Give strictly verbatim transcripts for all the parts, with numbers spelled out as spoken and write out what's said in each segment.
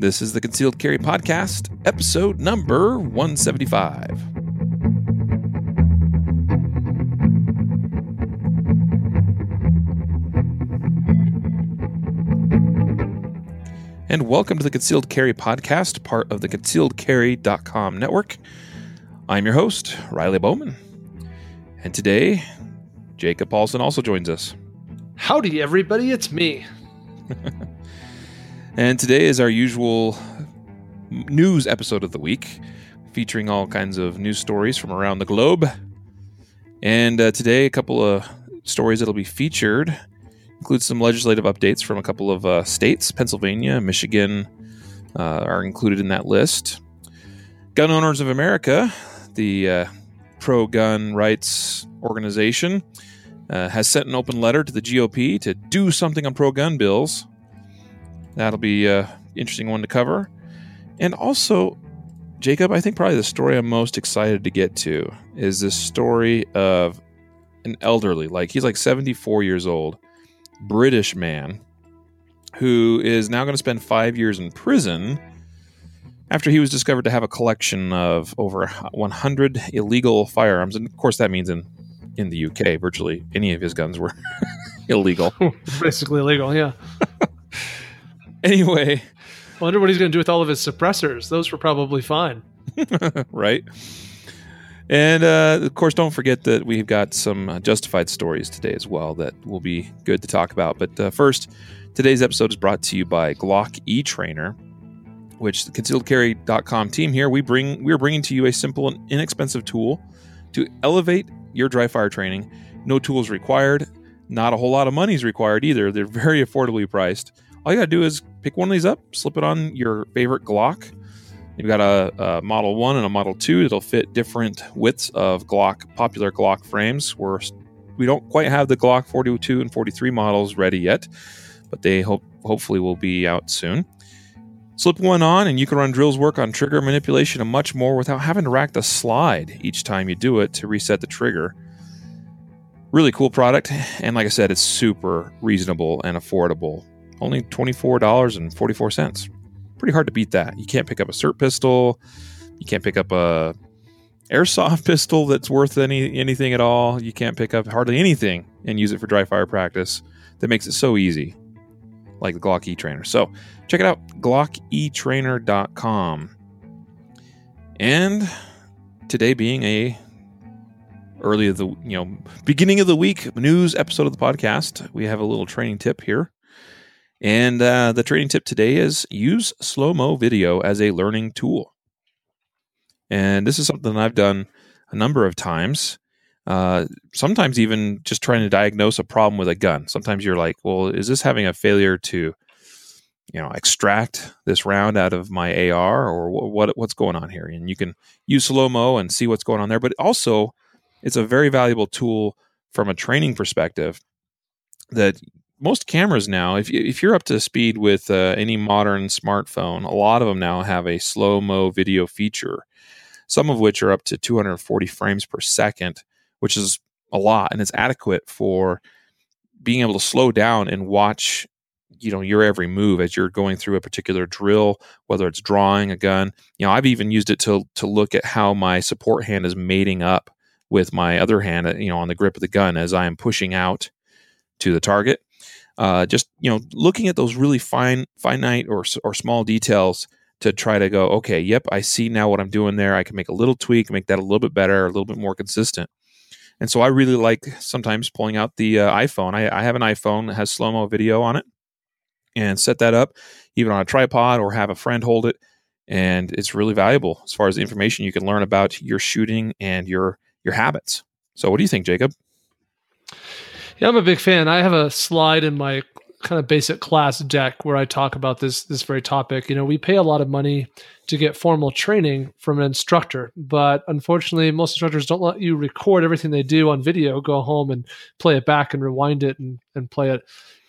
This is the Concealed Carry Podcast, episode number one seventy-five. And welcome to the Concealed Carry Podcast, part of the Concealed Carry dot com network. I'm your host, Riley Bowman. And today, Jacob Paulson also joins us. Howdy, everybody. It's me. And today is our usual news episode of the week, featuring all kinds of news stories from around the globe. And uh, today, a couple of stories that'll be featured include some legislative updates from a couple of uh, states. Pennsylvania, Michigan uh, are included in that list. Gun Owners of America, the uh, pro-gun rights organization, uh, has sent an open letter to the G O P to do something on pro-gun bills. That'll be an interesting one to cover. And also, Jacob, I think probably the story I'm most excited to get to is this story of an elderly, like he's like seventy-four years old, British man, who is now going to spend five years in prison after he was discovered to have a collection of over one hundred illegal firearms. And of course, that means in, in the U K, virtually any of his guns were illegal. Basically illegal, yeah. Anyway, I wonder what he's going to do with all of his suppressors. Those were probably fine. Right. And, uh, of course, don't forget that we've got some uh, justified stories today as well that will be good to talk about. But uh, first, today's episode is brought to you by Glock E-Trainer, which the Concealed Carry dot com team here, we bring, we're bringing to you a simple and inexpensive tool to elevate your dry fire training. No tools required. Not a whole lot of money is required either. They're very affordably priced. All you got to do is pick one of these up, slip it on your favorite Glock. You've got a, a Model one and a Model two. It'll fit different widths of Glock, popular Glock frames. We're, we don't quite have the Glock forty-two and forty-three models ready yet, but they hope hopefully will be out soon. Slip one on and you can run drills, work on trigger manipulation, and much more without having to rack the slide each time you do it to reset the trigger. Really cool product. And like I said, it's super reasonable and affordable. Only twenty-four dollars and forty-four cents. Pretty hard to beat that. You can't pick up a cert pistol. You can't pick up a airsoft pistol that's worth any anything at all. You can't pick up hardly anything and use it for dry fire practice. That makes it so easy, like the Glock E-Trainer. So check it out, Glock E Trainer dot com. And today being a early of the you know beginning of the week news episode of the podcast, we have a little training tip here. And uh, the training tip today is use slow-mo video as a learning tool. And this is something I've done a number of times, uh, sometimes even just trying to diagnose a problem with a gun. Sometimes you're like, well, is this having a failure to, you know, extract this round out of my A R, or wh- what what's going on here? And you can use slow-mo and see what's going on there. But also, it's a very valuable tool from a training perspective that most cameras now, if, you, if you're up to speed with uh, any modern smartphone, a lot of them now have a slow-mo video feature, some of which are up to two hundred forty frames per second, which is a lot, and it's adequate for being able to slow down and watch you know, your every move as you're going through a particular drill, whether it's drawing a gun. You know, I've even used it to to look at how my support hand is mating up with my other hand, you know, on the grip of the gun as I am pushing out to the target. Uh, just, you know, looking at those really fine, finite or or small details to try to go, okay, yep, I see now what I'm doing there. I can make a little tweak, make that a little bit better, a little bit more consistent. And so I really like sometimes pulling out the uh, iPhone. I, I have an iPhone that has slow-mo video on it, and set that up even on a tripod or have a friend hold it. And it's really valuable as far as the information you can learn about your shooting and your, your habits. So what do you think, Jacob? Yeah, I'm a big fan. I have a slide in my kind of basic class deck where I talk about this this very topic. You know, we pay a lot of money to get formal training from an instructor, but unfortunately, most instructors don't let you record everything they do on video, go home and play it back and rewind it and, and play it.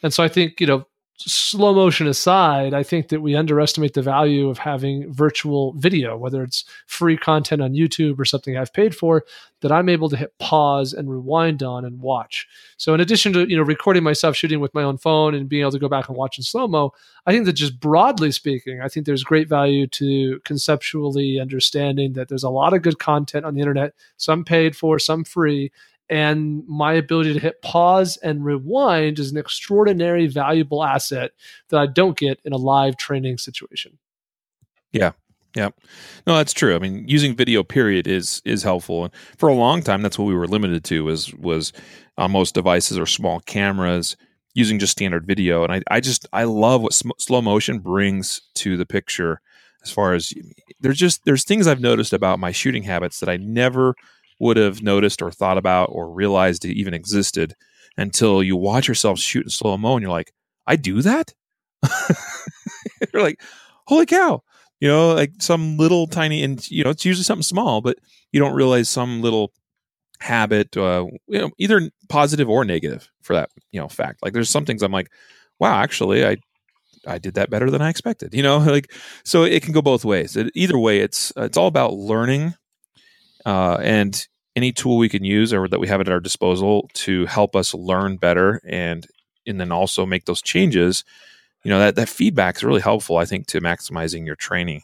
And so I think, you know, slow motion aside, I think that we underestimate the value of having virtual video, whether it's free content on YouTube or something I've paid for, that I'm able to hit pause and rewind on and watch. So in addition to, you know, recording myself shooting with my own phone and being able to go back and watch in slow-mo, I think that just broadly speaking, I think there's great value to conceptually understanding that there's a lot of good content on the internet, some paid for, some free. And my ability to hit pause and rewind is an extraordinary valuable asset that I don't get in a live training situation. Yeah. Yeah. No, that's true. I mean, using video period is is helpful. And for a long time, that's what we were limited to was was on most devices or small cameras using just standard video. And I, I just, I love what sm- slow motion brings to the picture as far as there's just, there's things I've noticed about my shooting habits that I never would have noticed or thought about or realized it even existed until you watch yourself shoot in slow-mo and you're like, I do that? You're like, holy cow. You know, like some little tiny, and you know, it's usually something small, but you don't realize some little habit, uh, you know, either positive or negative for that, you know, fact. Like there's some things I'm like, wow, actually I, I did that better than I expected, you know, like, so it can go both ways. It, either way, it's, it's all about learning. Uh, and any tool we can use or that we have at our disposal to help us learn better and and then also make those changes, you know, that, that feedback is really helpful, I think, to maximizing your training.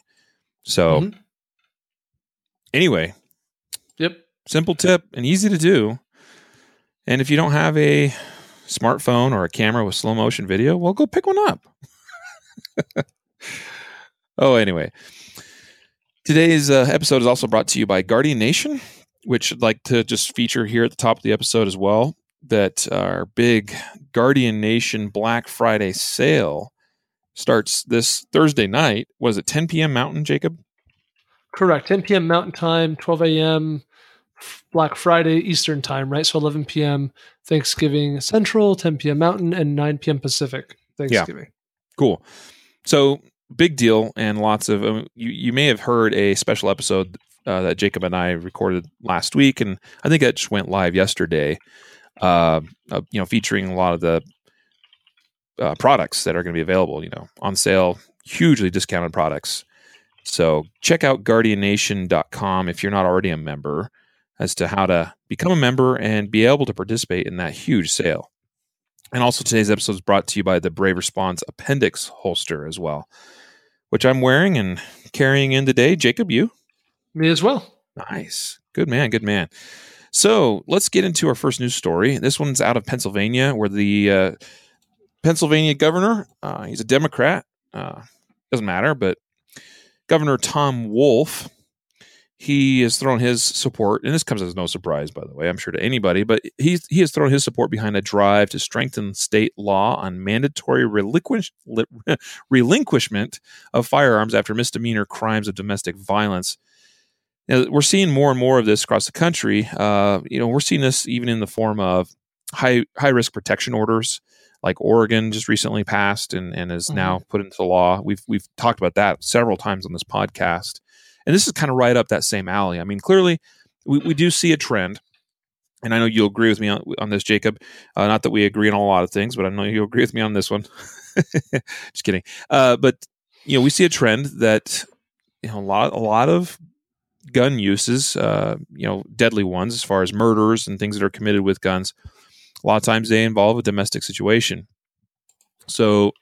So mm-hmm. anyway, yep, simple tip and easy to do. And if you don't have a smartphone or a camera with slow motion video, well, go pick one up. Oh, anyway. Today's uh, episode is also brought to you by Guardian Nation, which I'd like to just feature here at the top of the episode as well, that our big Guardian Nation Black Friday sale starts this Thursday night. What is it, ten p.m. Mountain, Jacob? Correct. ten p.m. Mountain time, twelve a.m. Black Friday Eastern time, right? So eleven p.m. Thanksgiving Central, ten p.m. Mountain, and nine p.m. Pacific Thanksgiving. Yeah. Cool. So... big deal and lots of, um, you, you may have heard a special episode uh, that Jacob and I recorded last week. And I think that just went live yesterday, uh, uh, you know, featuring a lot of the uh, products that are going to be available, you know, on sale, hugely discounted products. So check out guardian nation dot com if you're not already a member as to how to become a member and be able to participate in that huge sale. And also today's episode is brought to you by the Brave Response Appendix Holster as well, which I'm wearing and carrying in today. Jacob, you? Me as well. Nice. Good man. Good man. So let's get into our first news story. This one's out of Pennsylvania, where the uh, Pennsylvania governor, uh, he's a Democrat, uh, doesn't matter, but Governor Tom Wolf, he has thrown his support, and this comes as no surprise, by the way, I'm sure to anybody, but he's, he has thrown his support behind a drive to strengthen state law on mandatory relinquish, relinquishment of firearms after misdemeanor crimes of domestic violence. Now, we're seeing more and more of this across the country. Uh, you know, we're seeing this even in the form of high high risk protection orders, like Oregon just recently passed and, and is mm-hmm. now put into law. We've we've talked about that several times on this podcast. And this is kind of right up that same alley. I mean, clearly, we, we do see a trend, and I know you'll agree with me on, on this, Jacob. Uh, not that we agree on a lot of things, but I know you'll agree with me on this one. Just kidding. Uh, but you know, we see a trend that you know a lot, a lot of gun uses, uh, you know, deadly ones, as far as murders and things that are committed with guns. A lot of times, they involve a domestic situation. So.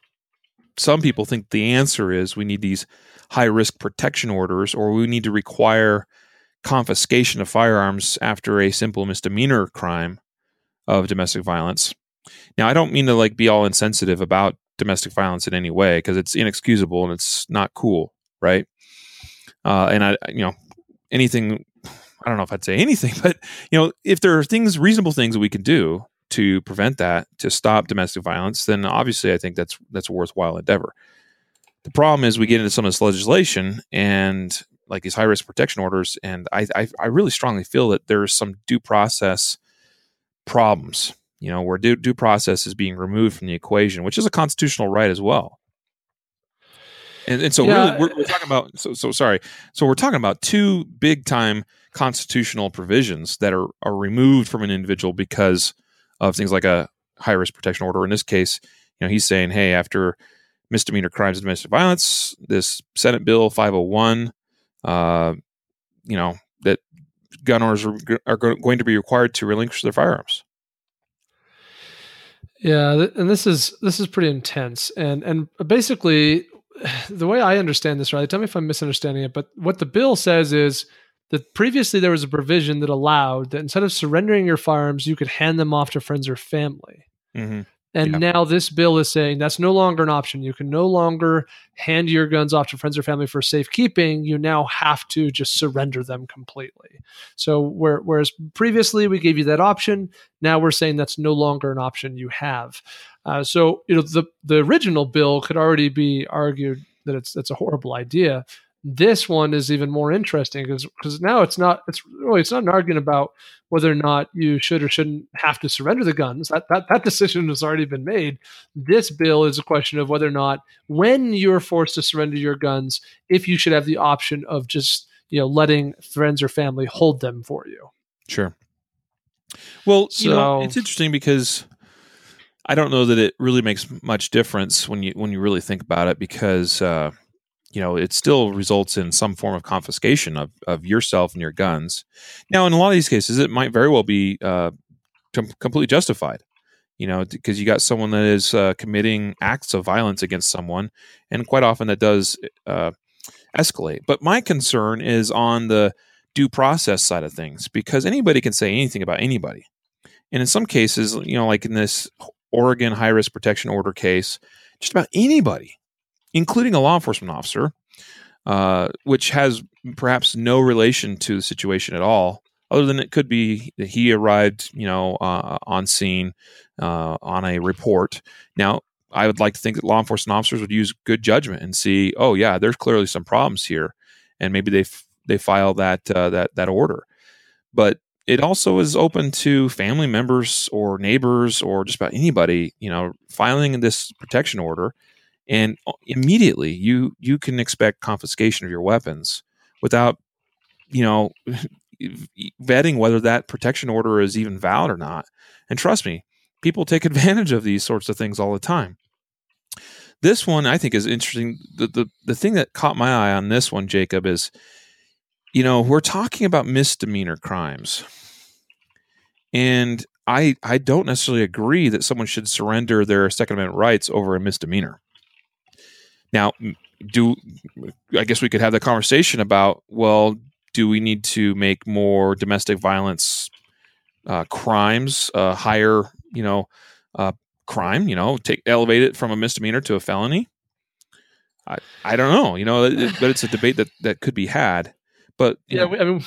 Some people think the answer is we need these high-risk protection orders, or we need to require confiscation of firearms after a simple misdemeanor crime of domestic violence. Now, I don't mean to like be all insensitive about domestic violence in any way, because it's inexcusable and it's not cool, right? Uh, and I, you know, anything. I don't know if I'd say anything, but you know, if there are things, reasonable things that we can do to prevent that, to stop domestic violence, then obviously I think that's that's a worthwhile endeavor. The problem is we get into some of this legislation and like these high-risk protection orders, and I, I I really strongly feel that there's some due process problems, you know, where due, due process is being removed from the equation, which is a constitutional right as well. And, and so yeah. really we're, we're talking about, so, so sorry, so we're talking about two big-time constitutional provisions that are, are removed from an individual because of things like a high risk protection order. In this case, you know, he's saying, hey, after misdemeanor crimes of domestic violence, this Senate Bill five oh one, uh, you know, that gun owners are, are going to be required to relinquish their firearms. Yeah, th- and this is this is pretty intense. And and basically, the way I understand this, Riley, tell me if I'm misunderstanding it, but what the bill says is that previously there was a provision that allowed that instead of surrendering your firearms, you could hand them off to friends or family. Mm-hmm. And yeah. Now this bill is saying that's no longer an option. You can no longer hand your guns off to friends or family for safekeeping. You now have to just surrender them completely. So where, whereas previously we gave you that option, now we're saying that's no longer an option you have. Uh, so you know the the original bill could already be argued that it's that's a horrible idea. This one is even more interesting because because now it's not it's really it's not an argument about whether or not you should or shouldn't have to surrender the guns. That that that decision has already been made. This bill is a question of whether or not when you're forced to surrender your guns, if you should have the option of just, you know, letting friends or family hold them for you. Sure. Well, so, you know, it's interesting because I don't know that it really makes much difference when you when you really think about it because uh, you know, it still results in some form of confiscation of, of yourself and your guns. Now, in a lot of these cases, it might very well be uh, com- completely justified, you know, because you got someone that is uh, committing acts of violence against someone. And quite often that does uh, escalate. But my concern is on the due process side of things, because anybody can say anything about anybody. And in some cases, you know, like in this Oregon high-risk protection order case, just about anybody, including a law enforcement officer, uh, which has perhaps no relation to the situation at all, other than it could be that he arrived, you know, uh, on scene uh, on a report. Now, I would like to think that law enforcement officers would use good judgment and see, oh yeah, there's clearly some problems here, and maybe they f- they file that uh, that that order. But it also is open to family members or neighbors or just about anybody, you know, filing this protection order. And immediately you you can expect confiscation of your weapons without, you know, vetting whether that protection order is even valid or not. And trust me, people take advantage of these sorts of things all the time. This one, I think, is interesting. The, the, the thing that caught my eye on this one, Jacob, is, you know, we're talking about misdemeanor crimes. And I I don't necessarily agree that someone should surrender their Second Amendment rights over a misdemeanor. Now, do I guess we could have the conversation about, well, do we need to make more domestic violence uh, crimes uh, higher, you know, uh, crime, you know, take elevate it from a misdemeanor to a felony? I, I don't know, you know, it, but it's a debate that, that could be had. But yeah, we, I mean,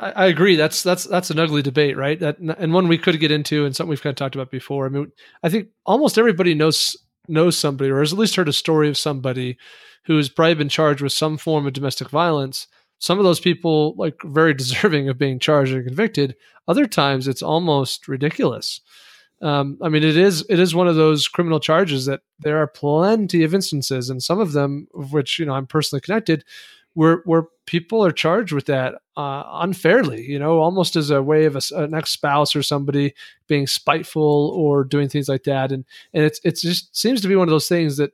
I, I agree. That's that's that's an ugly debate, right? That and one we could get into, and something we've kind of talked about before. I mean, I think almost everybody knows. knows somebody or has at least heard a story of somebody who has probably been charged with some form of domestic violence. Some of those people, like, very deserving of being charged and convicted. Other times it's almost ridiculous. Um, I mean, it is, it is one of those criminal charges that there are plenty of instances, and some of them of which, you know, I'm personally connected, where, where people are charged with that uh, unfairly, you know, almost as a way of a, an ex-spouse or somebody being spiteful or doing things like that. And and it's it's just seems to be one of those things that,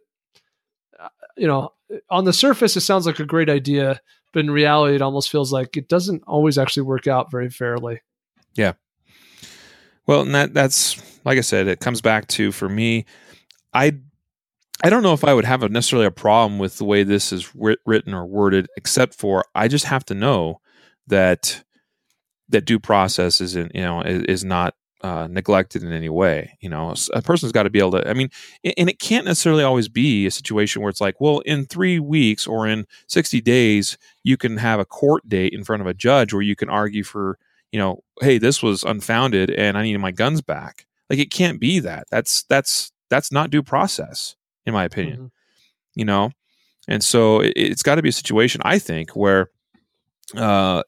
uh, you know, on the surface, it sounds like a great idea, but in reality, it almost feels like it doesn't always actually work out very fairly. Yeah. Well, and that that's, like I said, it comes back to, for me, I I don't know if I would have a necessarily a problem with the way this is writ- written or worded, except for I just have to know that that due process is in, you know, is, is not uh, neglected in any way. You know, a person's got to be able to. I mean, and it can't necessarily always be a situation where it's like, well, in three weeks or in sixty days, you can have a court date in front of a judge where you can argue for, you know, hey, this was unfounded and I need my guns back. Like, it can't be that. That's that's that's not due process, in my opinion. Mm-hmm. You know, and so it, it's got to be a situation, I think, where, uh,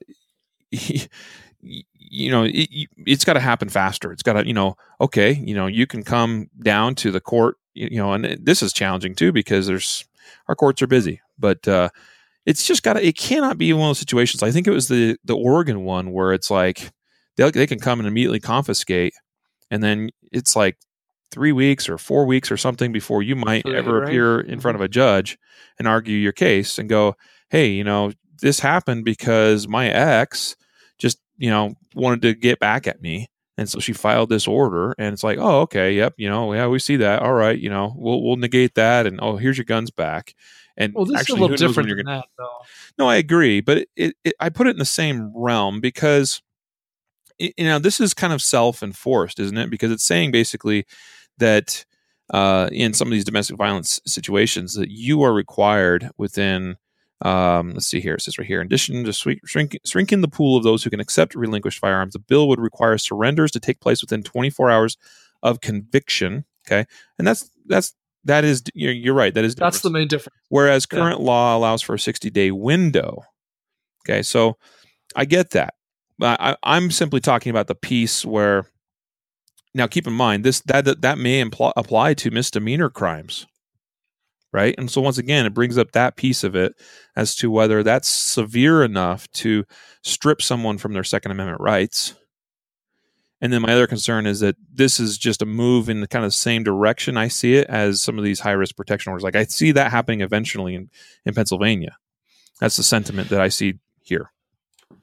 you know, it, it's got to happen faster. It's got to, you know, okay, you know, you can come down to the court, you know, and this is challenging too, because there's, our courts are busy, but, uh, it's just gotta, it cannot be one of those situations. I think it was the, the Oregon one where it's like, they they can come and immediately confiscate. And then it's like, three weeks or four weeks or something before you might Absolutely ever right. appear in front of a judge and argue your case and go, hey, you know, this happened because my ex just, you know, wanted to get back at me. And so she filed this order, and it's like, oh, okay, yep, you know, yeah, we see that. All right, you know, we'll we'll negate that, and oh, here's your guns back. And well, this actually, is a little different than gonna... that, though. No, I agree, but it, it I put it in the same realm because, it, you know, this is kind of self-enforced, isn't it? Because it's saying basically that uh, in some of these domestic violence situations that you are required within. Um, let's see here. It says right here, in addition to shrinking shrink the pool of those who can accept relinquished firearms, the bill would require surrenders to take place within twenty-four hours of conviction. Okay. And that's, that's, that is, you're, you're right. That is, different. That's the main difference. Whereas current yeah. law allows for a sixty day window. Okay. So I get that. I, I'm simply talking about the piece where now keep in mind this, that, that, that may impl- apply to misdemeanor crimes. Right. And so once again, it brings up that piece of it as to whether that's severe enough to strip someone from their Second Amendment rights. And then my other concern is that this is just a move in the kind of same direction. I see it as some of these high risk protection orders. Like I see that happening eventually in, in Pennsylvania. That's the sentiment that I see here.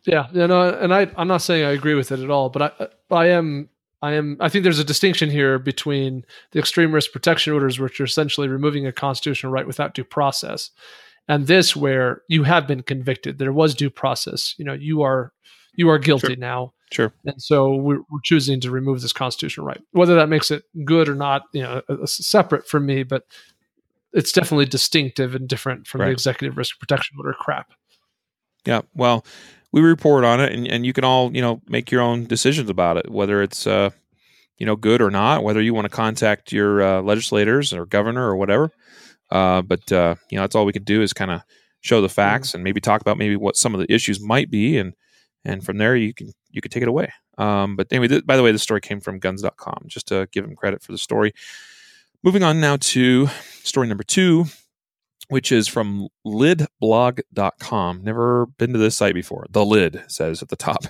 Yeah. You know, and I, I'm not saying I agree with it at all, but I, I am. I am. I think there's a distinction here between the extreme risk protection orders, which are essentially removing a constitutional right without due process, and this where you have been convicted. There was due process. You know, you are you are guilty sure. now. Sure. And so we're, we're choosing to remove this constitutional right. Whether that makes it good or not, you know, it's separate from me, but it's definitely distinctive and different from right. the executive risk protection order crap. Yeah. Well. We report on it, and, and you can all, you know, make your own decisions about it, whether it's, uh, you know, good or not, whether you want to contact your uh, legislators or governor or whatever. Uh, but, uh, you know, that's all we can do is kind of show the facts mm-hmm. and maybe talk about maybe what some of the issues might be. And, and from there, you can you can take it away. Um, but anyway, th- by the way, this story came from guns dot com, just to give them credit for the story. Moving on now to story number two, which is from lid blog dot com. Never been to this site before. The Lid says at the top.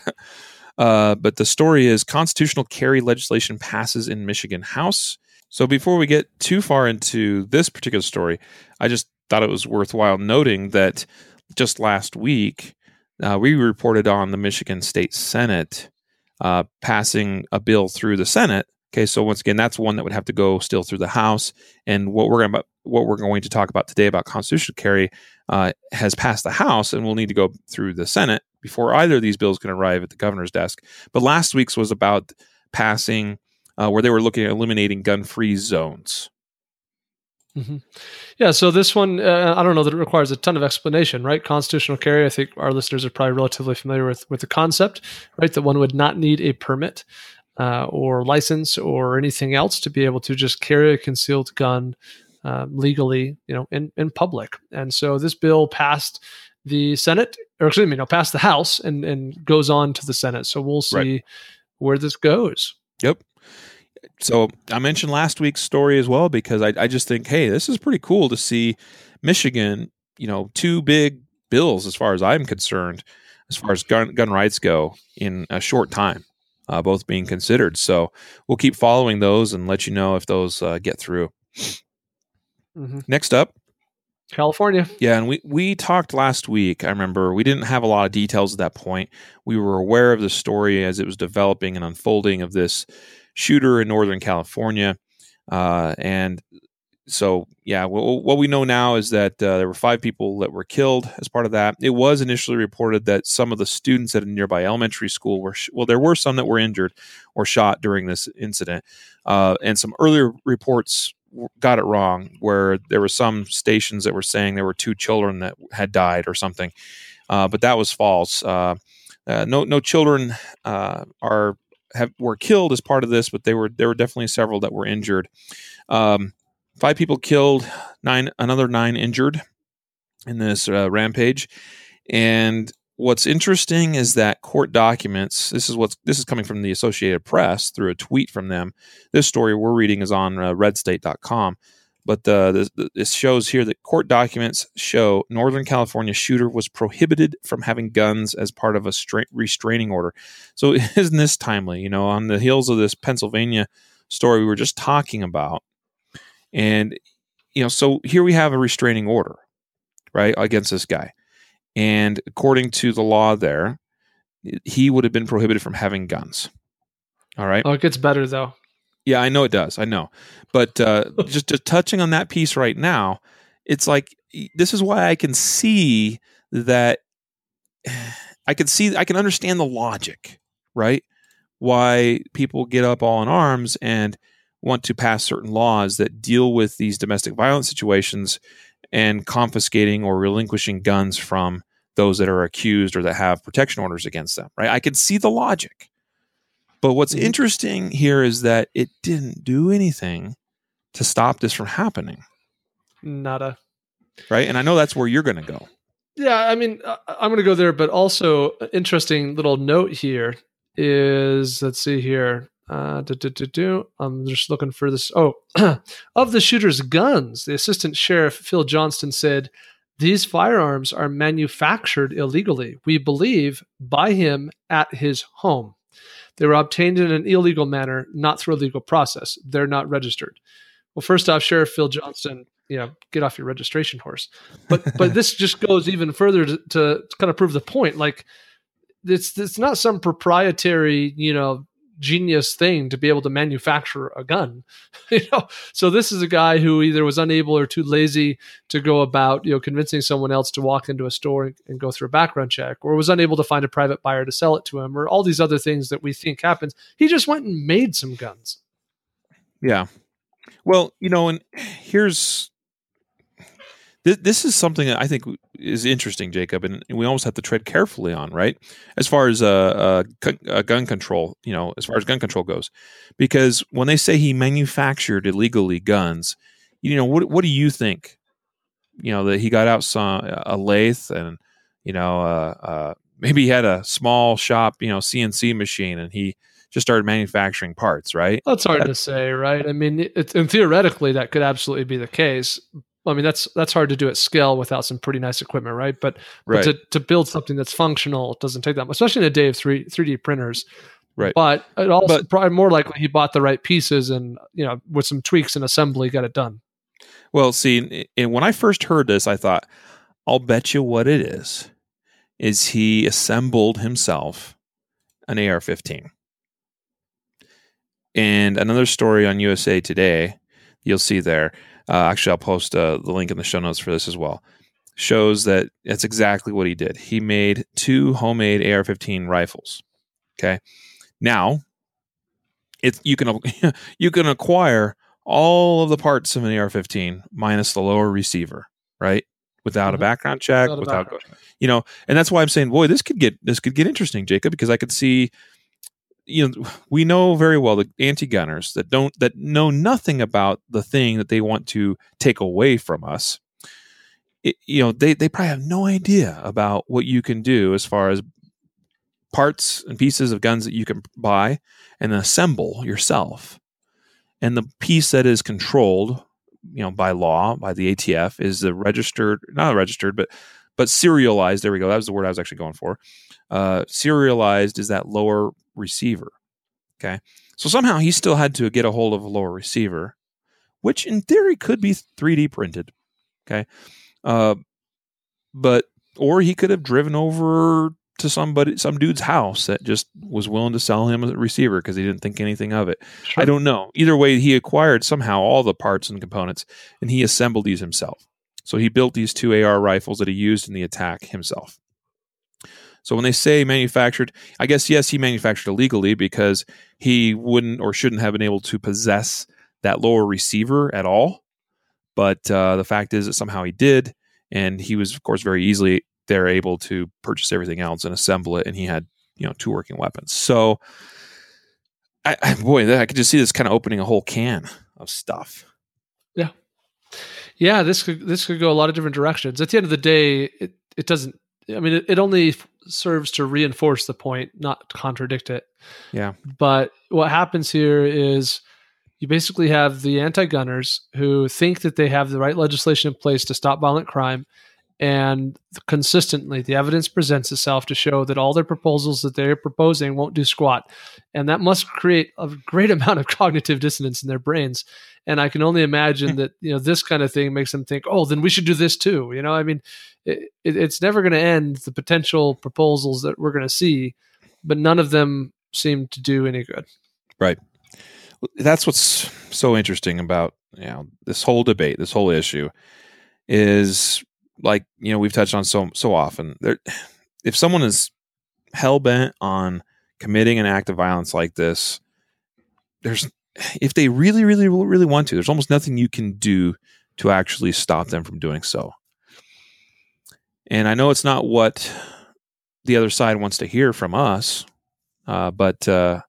uh, but the story is constitutional carry legislation passes in Michigan House. So before we get too far into this particular story, I just thought it was worthwhile noting that just last week, uh, we reported on the Michigan State Senate uh, passing a bill through the Senate. Okay, so once again, that's one that would have to go still through the House. And what we're going to, what we're going to talk about today about constitutional carry uh, has passed the House and will need to go through the Senate before either of these bills can arrive at the governor's desk. But last week's was about passing uh, where they were looking at eliminating gun-free zones. Mm-hmm. Yeah, so this one, uh, I don't know that it requires a ton of explanation, right? Constitutional carry, I think our listeners are probably relatively familiar with, with the concept, right? That one would not need a permit. Uh, or license or anything else to be able to just carry a concealed gun uh, legally, you know, in, in public. And so this bill passed the Senate, or excuse me, no, passed the House and, and goes on to the Senate. So we'll see right. where this goes. Yep. So I mentioned last week's story as well, because I, I just think, hey, this is pretty cool to see Michigan, you know, two big bills, as far as I'm concerned, as far as gun, gun rights go in a short time. Uh, both being considered. So we'll keep following those and let you know if those uh, get through. Mm-hmm. Next up. California. Yeah, and we, we talked last week, I remember. We didn't have a lot of details at that point. We were aware of the story as it was developing and unfolding of this shooter in Northern California. Uh, and so, yeah, well, what we know now is that uh, there were five people that were killed as part of that. It was initially reported that some of the students at a nearby elementary school were, sh- well, there were some that were injured or shot during this incident. Uh, and some earlier reports w- got it wrong, where there were some stations that were saying there were two children that had died or something. Uh, but that was false. Uh, uh, no, no children uh, are have were killed as part of this, but they were there were definitely several that were injured. Um Five people killed, nine another nine injured in this uh, rampage. And what's interesting is that court documents. This is what's this is coming from the Associated Press through a tweet from them. This story we're reading is on uh, red state dot com, but uh, this, this shows here that court documents show Northern California shooter was prohibited from having guns as part of a stra- restraining order. So isn't this timely? You know, on the heels of this Pennsylvania story we were just talking about. And, you know, so here we have a restraining order, right, against this guy. And according to the law there, he would have been prohibited from having guns. All right. Oh, it gets better, though. Yeah, I know it does. I know. But uh, just, just touching on that piece right now, it's like, this is why I can see that I can see, I can understand the logic, right? Why people get up all in arms and want to pass certain laws that deal with these domestic violence situations and confiscating or relinquishing guns from those that are accused or that have protection orders against them, right? I can see the logic. But what's interesting here is that it didn't do anything to stop this from happening. Nada. Right? And I know that's where you're going to go. Yeah, I mean, I'm going to go there, but also an interesting little note here is, let's see here. Uh, do, do, do, do. I'm just looking for this. Oh, of the shooter's guns, the assistant sheriff, Phil Johnston, said, "These firearms are manufactured illegally, we believe, by him at his home. They were obtained in an illegal manner, not through a legal process. They're not registered." Well, first off, Sheriff Phil Johnston, you know, get off your registration horse. But but this just goes even further to, to kind of prove the point. Like, it's it's not some proprietary, you know, genius thing to be able to manufacture a gun, you know. So this is a guy who either was unable or too lazy to go about, you know, convincing someone else to walk into a store and go through a background check, or was unable to find a private buyer to sell it to him, or all these other things that we think happens. He just went and made some guns. Yeah. Well, you know, and here's th- this is something that I think is interesting, Jacob, and we almost have to tread carefully on, right? As far as uh, uh, c- uh, gun control, you know, as far as gun control goes, because when they say he manufactured illegally guns, you know, what what do you think? You know, that he got out some a lathe, and you know, uh, uh, maybe he had a small shop, you know, C N C machine, and he just started manufacturing parts, right? That's hard that, to say, right? I mean, it, and theoretically, that could absolutely be the case. I mean, that's that's hard to do at scale without some pretty nice equipment, right? But, right. but to, to build something that's functional doesn't take that much, especially in a day of three, 3D printers. Right. But it also but, probably more likely he bought the right pieces and, you know, with some tweaks and assembly, got it done. Well, see, and when I first heard this, I thought, I'll bet you what it is, is he assembled himself an A R fifteen. And another story on U S A Today, you'll see there, uh, actually I'll post uh, the link in the show notes for this as well, shows that that's exactly what he did. He made two homemade A R fifteen rifles. Okay. Now, it's, you can you can acquire all of the parts of an A R fifteen minus the lower receiver, right? Without mm-hmm. a background check, without, without background check. You know, and that's why I'm saying, boy, this could get this could get interesting, Jacob, because I could see, you know, we know very well the anti-gunners that don't that know nothing about the thing that they want to take away from us. It, you know, they, they probably have no idea about what you can do as far as parts and pieces of guns that you can buy and assemble yourself. And the piece that is controlled, you know, by law, by the A T F, is the registered, not registered, but but serialized. There we go. That was the word I was actually going for. Uh, serialized is that lower receiver. Okay. So somehow he still had to get a hold of a lower receiver, which in theory could be three D printed. Okay. Uh, but, or he could have driven over to somebody, some dude's house that just was willing to sell him a receiver because he didn't think anything of it. Sure. I don't know. Either way, he acquired somehow all the parts and components and he assembled these himself. So he built these two A R rifles that he used in the attack himself. So when they say manufactured, I guess, yes, he manufactured illegally because he wouldn't or shouldn't have been able to possess that lower receiver at all. But uh, the fact is that somehow he did. And he was, of course, very easily there able to purchase everything else and assemble it. And he had, you know, two working weapons. So, I, I, boy, I could just see this kind of opening a whole can of stuff. Yeah. Yeah, this could, this could go a lot of different directions. At the end of the day, it, it doesn't, I mean, it, it only serves to reinforce the point, not contradict it. Yeah. But what happens here is you basically have the anti-gunners who think that they have the right legislation in place to stop violent crime, And consistently, the evidence presents itself to show that all their proposals that they're proposing won't do squat. And that must create a great amount of cognitive dissonance in their brains. And I can only imagine that, you know, this kind of thing makes them think, oh, then we should do this too. You know, I mean, it, it, it's never going to end, the potential proposals that we're going to see, but none of them seem to do any good. Right. That's what's so interesting about, you know, this whole debate, this whole issue is, like, you know, we've touched on so so often, there, if someone is hell-bent on committing an act of violence like this, there's, if they really, really, really want to, there's almost nothing you can do to actually stop them from doing so. And I know it's not what the other side wants to hear from us, uh, but uh,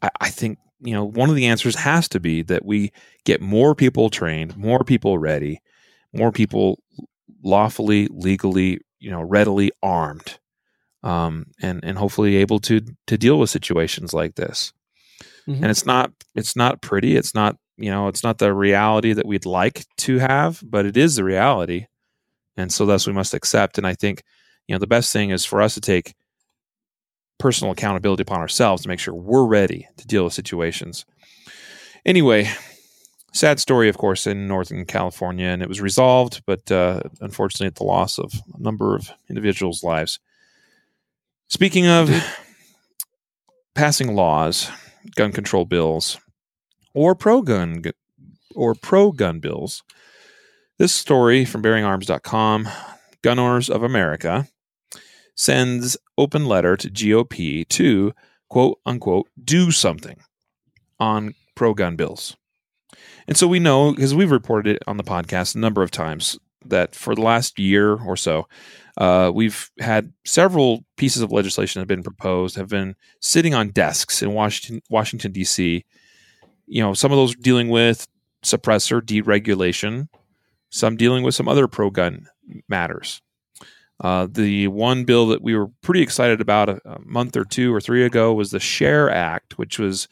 I, I think, you know, one of the answers has to be that we get more people trained, more people ready, more people lawfully, legally, you know, readily armed, um, and and hopefully able to to deal with situations like this. Mm-hmm. And it's not it's not pretty. It's not, you know, it's not the reality that we'd like to have, but it is the reality, and so thus we must accept. And I think, you know, the best thing is for us to take personal accountability upon ourselves to make sure we're ready to deal with situations. Anyway. Sad story, of course, in Northern California, and it was resolved, but uh, unfortunately at the loss of a number of individuals' lives. Speaking of passing laws, gun control bills, or pro-gun or pro-gun bills, this story from Bearing Arms dot com, Gun Owners of America, sends open letter to G O P to, quote, unquote, do something on pro-gun bills. And so we know, because we've reported it on the podcast a number of times, that for the last year or so, uh, we've had several pieces of legislation that have been proposed, have been sitting on desks in Washington, Washington D C. You know, some of those dealing with suppressor deregulation, some dealing with some other pro-gun matters. Uh, the one bill that we were pretty excited about a, a month or two or three ago was the SHARE Act, which was,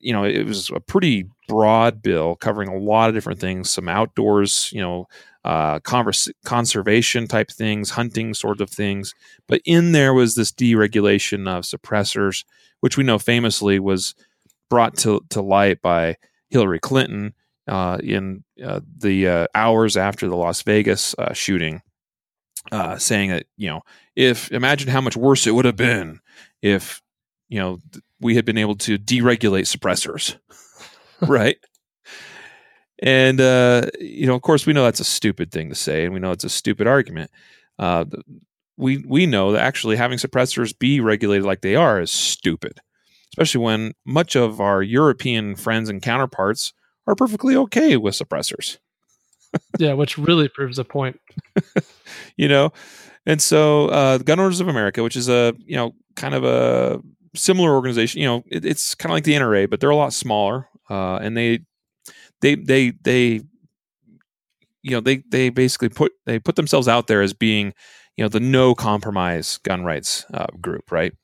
you know, it was a pretty broad bill covering a lot of different things, some outdoors, you know, uh, converse, conservation type things, hunting sort of things. But in there was this deregulation of suppressors, which we know famously was brought to, to light by Hillary Clinton uh, in uh, the uh, hours after the Las Vegas uh, shooting, uh, saying that, you know, if imagine how much worse it would have been if, you know, th- we had been able to deregulate suppressors. Right. And, uh, you know, of course, we know that's a stupid thing to say, and we know it's a stupid argument. Uh, we we know that actually having suppressors be regulated like they are is stupid, especially when much of our European friends and counterparts are perfectly okay with suppressors. Yeah, which really proves the point. You know, and so uh, the Gun Owners of America, which is a, you know, kind of a similar organization, you know, it, it's kind of like the N R A, but they're a lot smaller. Uh, and they, they, they, they, you know, they, they basically put, they put themselves out there as being, you know, the no compromise gun rights uh, group. Right.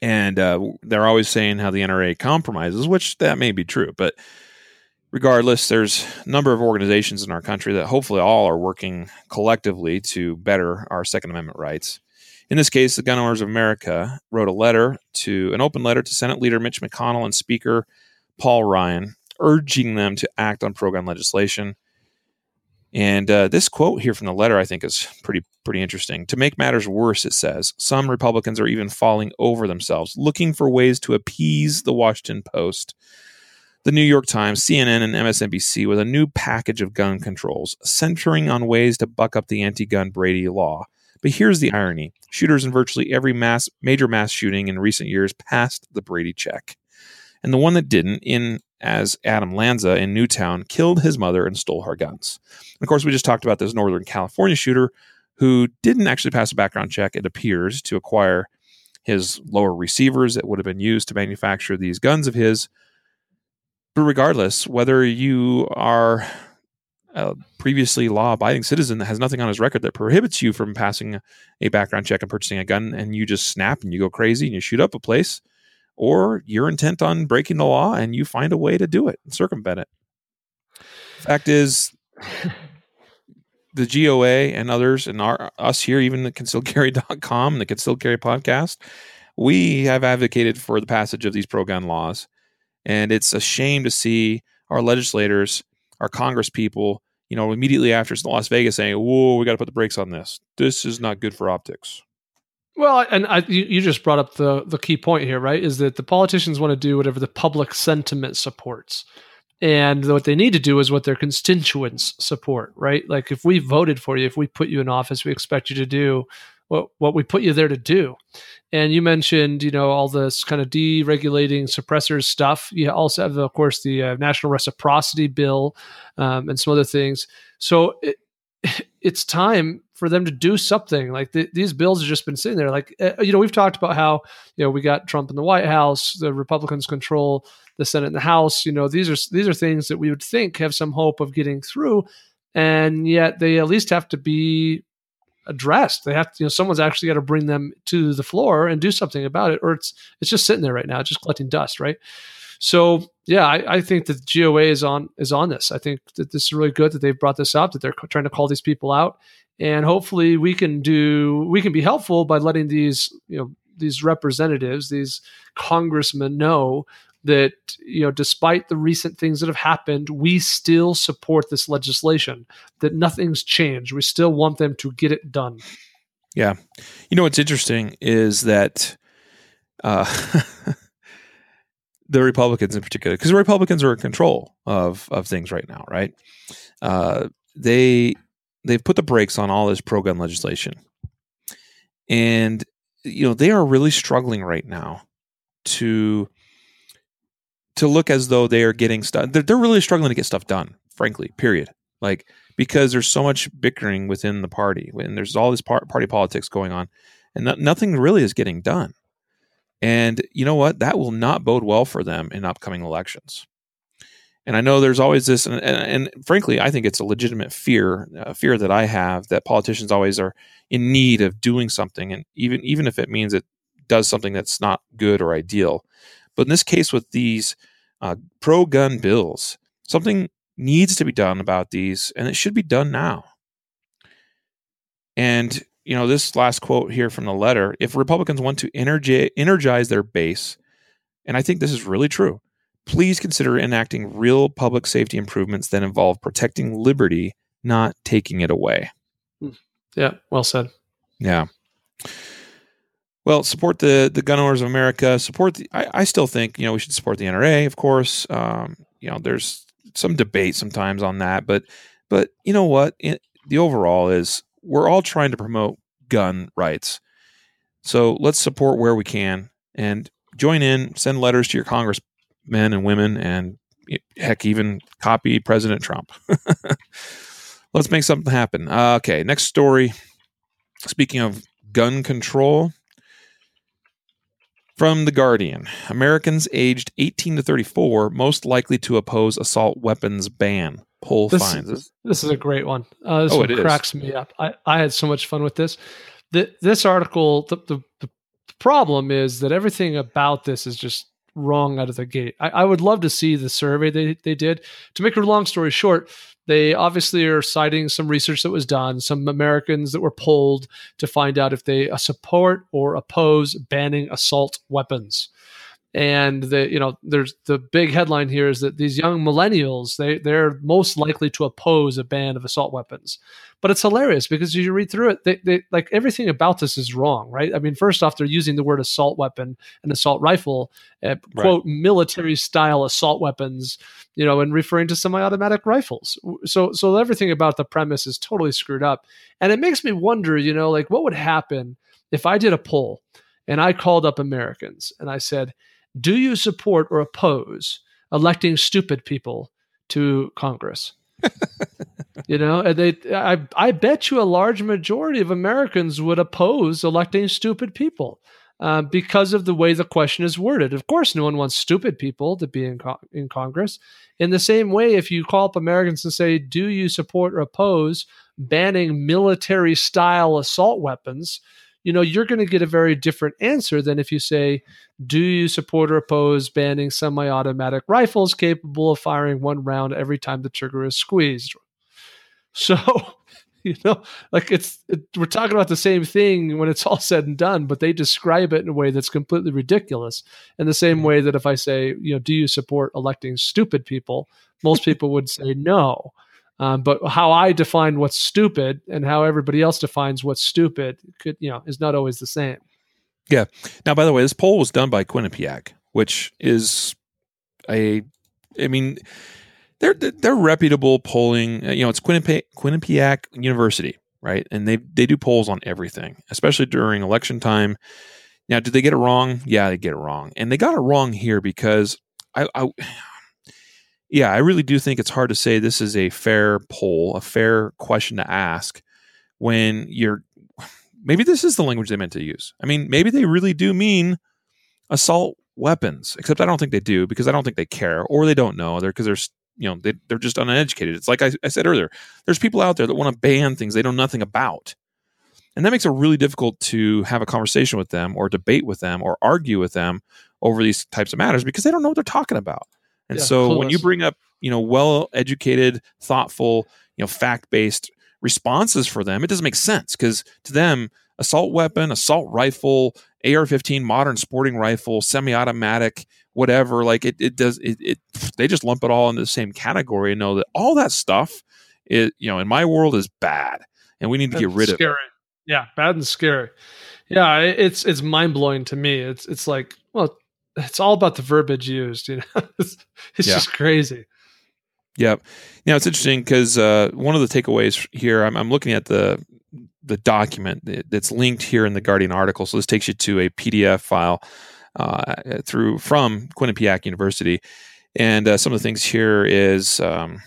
And uh, they're always saying how the N R A compromises, which that may be true, but regardless, there's a number of organizations in our country that hopefully all are working collectively to better our Second Amendment rights. In this case, the Gun Owners of America wrote a letter to an open letter to Senate Leader Mitch McConnell and Speaker Paul Ryan, urging them to act on pro-gun legislation. And uh, this quote here from the letter, I think, is pretty pretty interesting. To make matters worse, it says, some Republicans are even falling over themselves, looking for ways to appease the Washington Post, the New York Times, C N N, and M S N B C with a new package of gun controls, centering on ways to buck up the anti-gun Brady law. But here's the irony. Shooters in virtually every mass major mass shooting in recent years passed the Brady check. And the one that didn't, in as Adam Lanza in Newtown, killed his mother and stole her guns. And of course, we just talked about this Northern California shooter who didn't actually pass a background check, it appears, to acquire his lower receivers that would have been used to manufacture these guns of his. But regardless, whether you are a previously law-abiding citizen that has nothing on his record that prohibits you from passing a background check and purchasing a gun, and you just snap and you go crazy and you shoot up a place, or you're intent on breaking the law and you find a way to do it and circumvent it. Fact is, the G O A and others, and our, us here, even the Concealed Carry dot com, the Concealed Carry Podcast, we have advocated for the passage of these pro-gun laws. And it's a shame to see our legislators, our Congress people, you know, immediately after Las Vegas saying, whoa, we got to put the brakes on this. This is not good for optics. Well, and I, you just brought up the, the key point here, right, is that the politicians want to do whatever the public sentiment supports. And what they need to do is what their constituents support, right? Like if we voted for you, if we put you in office, we expect you to do what, what we put you there to do. And you mentioned, you know, all this kind of deregulating suppressors stuff. You also have, of course, the uh, National Reciprocity Bill um, and some other things. So it, it's time for them to do something. Like th- these bills have just been sitting there. Like, uh, you know, we've talked about how, you know, we got Trump in the White House, the Republicans control the Senate and the House. You know, these are, these are things that we would think have some hope of getting through. And yet they at least have to be addressed. They have to, you know, someone's actually got to bring them to the floor and do something about it, or it's, it's just sitting there right now, just collecting dust. Right. So yeah, I, I think that the G O A is on, is on this. I think that this is really good that they've brought this up, that they're co- trying to call these people out. And hopefully we can do, we can be helpful by letting these, you know, these representatives, these congressmen know that, you know, despite the recent things that have happened, we still support this legislation, that nothing's changed. We still want them to get it done. Yeah. You know, what's interesting is that uh, the Republicans in particular, because the Republicans are in control of, of things right now, right? Uh, they... They've put the brakes on all this pro-gun legislation. And, you know, they are really struggling right now to to look as though they are getting stuff. They're, they're really struggling to get stuff done, frankly, period. Like, because there's so much bickering within the party, and there's all this par- party politics going on, and no- nothing really is getting done. And you know what? That will not bode well for them in upcoming elections. And I know there's always this, and, and, and frankly, I think it's a legitimate fear, a fear that I have, that politicians always are in need of doing something, and even even if it means it does something that's not good or ideal. But in this case with these uh, pro-gun bills, something needs to be done about these, and it should be done now. And you know, this last quote here from the letter, if Republicans want to energi- energize their base, and I think this is really true, please consider enacting real public safety improvements that involve protecting liberty, not taking it away. Yeah, well said. Yeah. Well, support the the Gun Owners of America. Support the, I, I still think, you know, we should support the N R A, of course. Um, you know, there's some debate sometimes on that, but but you know what? It, the overall is we're all trying to promote gun rights. So let's support where we can and join in, send letters to your Congress men and women, and heck, even copy President Trump. Let's make something happen. Uh, okay, next story. Speaking of gun control, from The Guardian, Americans aged eighteen to thirty-four most likely to oppose assault weapons ban. Poll this, finds. This is a great one. Uh, this oh, one cracks is. me up. I, I had so much fun with this. The, this article, the, the, the problem is that everything about this is just wrong out of the gate. I, I would love to see the survey they, they did. To make a long story short, they obviously are citing some research that was done, some Americans that were polled to find out if they support or oppose banning assault weapons. And the, you know, there's the big headline here is that these young millennials, they, they're most likely to oppose a ban of assault weapons. But it's hilarious because as you read through it, they, they like everything about this is wrong, right? I mean, first off, they're using the word assault weapon and assault rifle, uh, quote, right. military style assault weapons, you know, and referring to semi-automatic rifles. So, so everything about the premise is totally screwed up. And it makes me wonder, you know, like what would happen if I did a poll and I called up Americans and I said, do you support or oppose electing stupid people to Congress? You know, and they, I, I bet you a large majority of Americans would oppose electing stupid people uh, because of the way the question is worded. Of course, no one wants stupid people to be in, co- in Congress. In the same way, if you call up Americans and say, do you support or oppose banning military-style assault weapons, you know, you're going to get a very different answer than if you say, do you support or oppose banning semi-automatic rifles capable of firing one round every time the trigger is squeezed? So You know, like it's it, we're talking about the same thing when it's all said and done, but they describe it in a way that's completely ridiculous. In the same way that if I say, you know, do you support electing stupid people? Most people would say no. Um, but how I define what's stupid and how everybody else defines what's stupid could, you know, is not always the same. Yeah. Now, by the way, this poll was done by Quinnipiac, which is a, I mean, they're they're reputable polling. You know, it's Quinnipiac, Quinnipiac University, right? And they they do polls on everything, especially during election time. Now, did they get it wrong? Yeah, they get it wrong, and they got it wrong here because I, I yeah, I really do think it's hard to say this is a fair poll, a fair question to ask when you're. Maybe this is the language they meant to use. I mean, maybe they really do mean assault weapons, except I don't think they do because I don't think they care, or they don't know. They're because they're you know they, they're just uneducated. It's like I, I said earlier. There's people out there that want to ban things they know nothing about, and that makes it really difficult to have a conversation with them, or debate with them, or argue with them over these types of matters because they don't know what they're talking about. And yeah, so when you bring up you know well-educated, thoughtful, you know fact-based responses for them, it doesn't make sense because to them, assault weapon, assault rifle, A R fifteen, modern sporting rifle, semi-automatic, whatever, like it, it does, it, it, they just lump it all into the same category and know that all that stuff is, you know, in my world is bad and we need to get rid of it. Yeah. Bad and scary. Yeah. It's, it's mind blowing to me. It's, it's like, well, it's all about the verbiage used, you know, it's, it's yeah. just crazy. Yep. Now it's interesting because uh, one of the takeaways here, I'm, I'm looking at the the document that's linked here in the Guardian article. So this takes you to a P D F file uh, through from Quinnipiac University, and uh, some of the things here is um,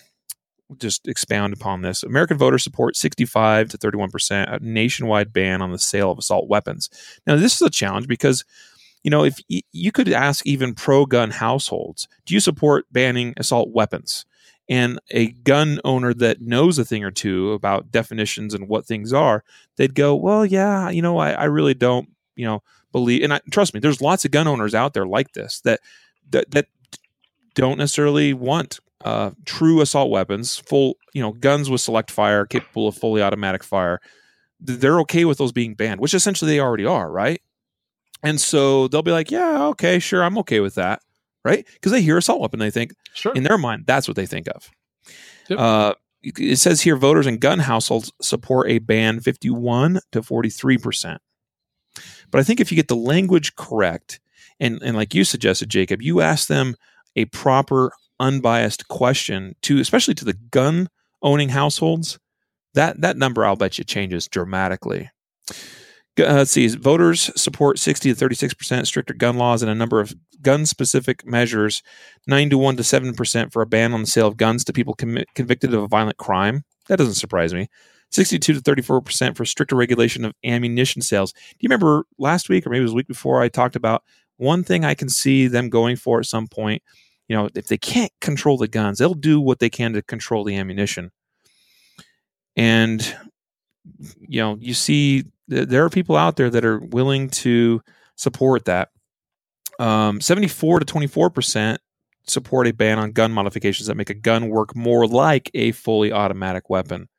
just expound upon this. American voters support sixty-five to thirty-one percent a nationwide ban on the sale of assault weapons. Now this is a challenge because. You know, if y- you could ask even pro-gun households, do you support banning assault weapons? And a gun owner that knows a thing or two about definitions and what things are, they'd go, well, yeah, you know, I, I really don't, you know, believe. And I, trust me, there's lots of gun owners out there like this that that, that don't necessarily want uh, true assault weapons, full, you know, guns with select fire, capable of fully automatic fire. They're okay with those being banned, which essentially they already are, right? And so they'll be like, yeah, okay, sure, I'm okay with that, right? Because they hear assault weapon, they think, sure. In their mind, that's what they think of. Yep. Uh, it says here, voters in gun households support a ban fifty-one to forty-three percent. But I think if you get the language correct, and, and like you suggested, Jacob, you ask them a proper, unbiased question, to, especially to the gun-owning households, that, that number, I'll bet you, changes dramatically. Uh, let's see. Voters support sixty to thirty-six percent stricter gun laws and a number of gun-specific measures, nine to one to seven percent for a ban on the sale of guns to people com- convicted of a violent crime. That doesn't surprise me. sixty-two to thirty-four percent for stricter regulation of ammunition sales. Do you remember last week, or maybe it was the week before, I talked about one thing I can see them going for at some point. You know, if they can't control the guns, they'll do what they can to control the ammunition. And, you know, you see... There are people out there that are willing to support that. Um, seventy-four to twenty-four percent support a ban on gun modifications that make a gun work more like a fully automatic weapon.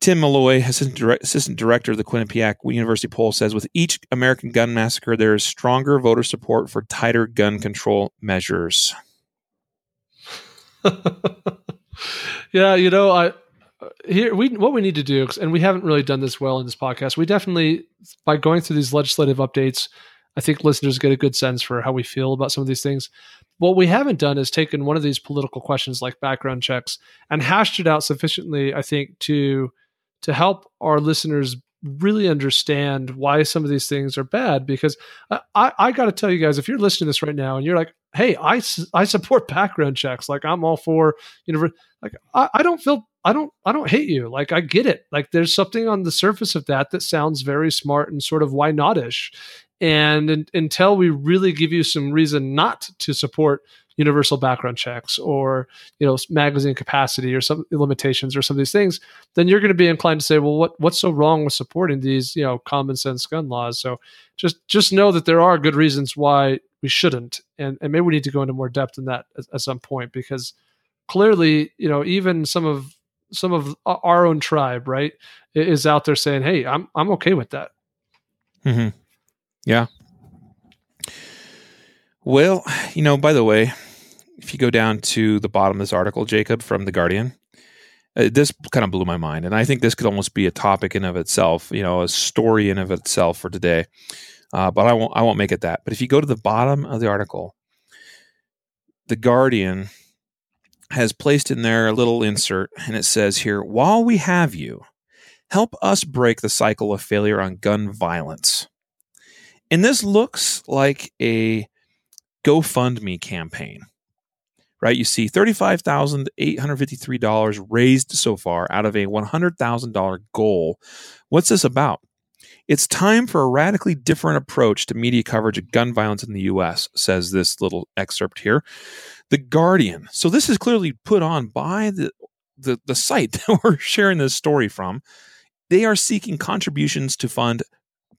Tim Malloy, assistant, dire- assistant director of the Quinnipiac University poll, says with each American gun massacre, there is stronger voter support for tighter gun control measures. yeah, you know, I... Here, we what we need to do, and we haven't really done this well in this podcast, we definitely, by going through these legislative updates, I think listeners get a good sense for how we feel about some of these things. What we haven't done is taken one of these political questions like background checks and hashed it out sufficiently, I think, to to help our listeners really understand why some of these things are bad. Because I, I, I got to tell you guys, if you're listening to this right now and you're like, hey, I, su- I support background checks, like I'm all for, you know, like I, I don't feel I don't, I don't hate you. Like I get it. Like there's something on the surface of that that sounds very smart and sort of why not-ish. And, and until we really give you some reason not to support universal background checks or, you know, magazine capacity or some limitations or some of these things, then you're going to be inclined to say, well, what, what's so wrong with supporting these, you know, common sense gun laws? So just, just know that there are good reasons why we shouldn't. And, and maybe we need to go into more depth in that at, at some point, because clearly, you know, even some of, some of our own tribe, right, is out there saying, hey, I'm I'm okay with that. Mm-hmm. Yeah. Well, you know, by the way, if you go down to the bottom of this article, Jacob, from The Guardian, uh, this kind of blew my mind. And I think this could almost be a topic in of itself, you know, a story in of itself for today. Uh, but I won't I won't make it that. But if you go to the bottom of the article, The Guardian has placed in there a little insert, and it says here, while we have you, help us break the cycle of failure on gun violence. And this looks like a GoFundMe campaign, right? You see thirty-five thousand eight hundred fifty-three dollars raised so far out of a one hundred thousand dollars goal. What's this about? It's time for a radically different approach to media coverage of gun violence in the U S, says this little excerpt here. The Guardian. So this is clearly put on by the, the, the site that we're sharing this story from. They are seeking contributions to fund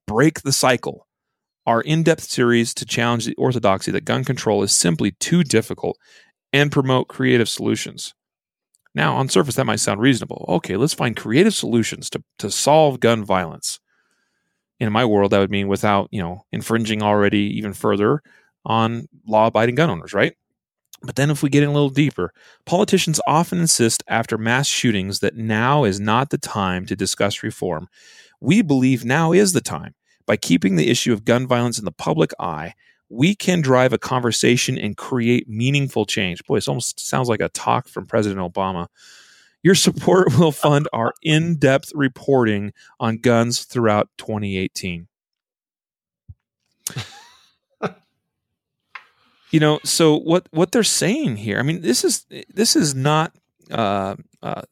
Break the Cycle, our in-depth series to challenge the orthodoxy that gun control is simply too difficult and promote creative solutions. Now, on surface, that might sound reasonable. Okay, let's find creative solutions to, to solve gun violence. In my world, that would mean without, you know, infringing already even further on law-abiding gun owners, right? But then if we get in a little deeper, politicians often insist after mass shootings that now is not the time to discuss reform. We believe now is the time. By keeping the issue of gun violence in the public eye, we can drive a conversation and create meaningful change. Boy, it almost sounds like a talk from President Obama. Your support will fund our in-depth reporting on guns throughout twenty eighteen. You know, so what, what they're saying here, I mean, this is this is not uh, uh,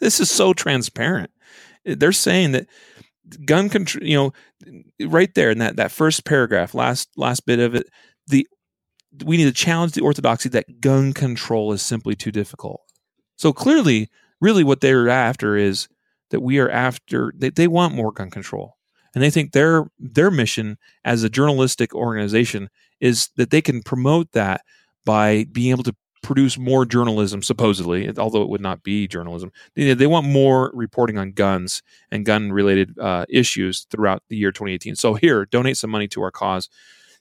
this is so transparent. They're saying that gun control, you know, right there in that, that first paragraph, last last bit of it, the we need to challenge the orthodoxy that gun control is simply too difficult. So clearly, really what they're after is that we are after, they, they want more gun control. And they think their their mission as a journalistic organization is that they can promote that by being able to produce more journalism, supposedly, although it would not be journalism. They, they want more reporting on guns and gun-related uh, issues throughout the year twenty eighteen. So here, donate some money to our cause.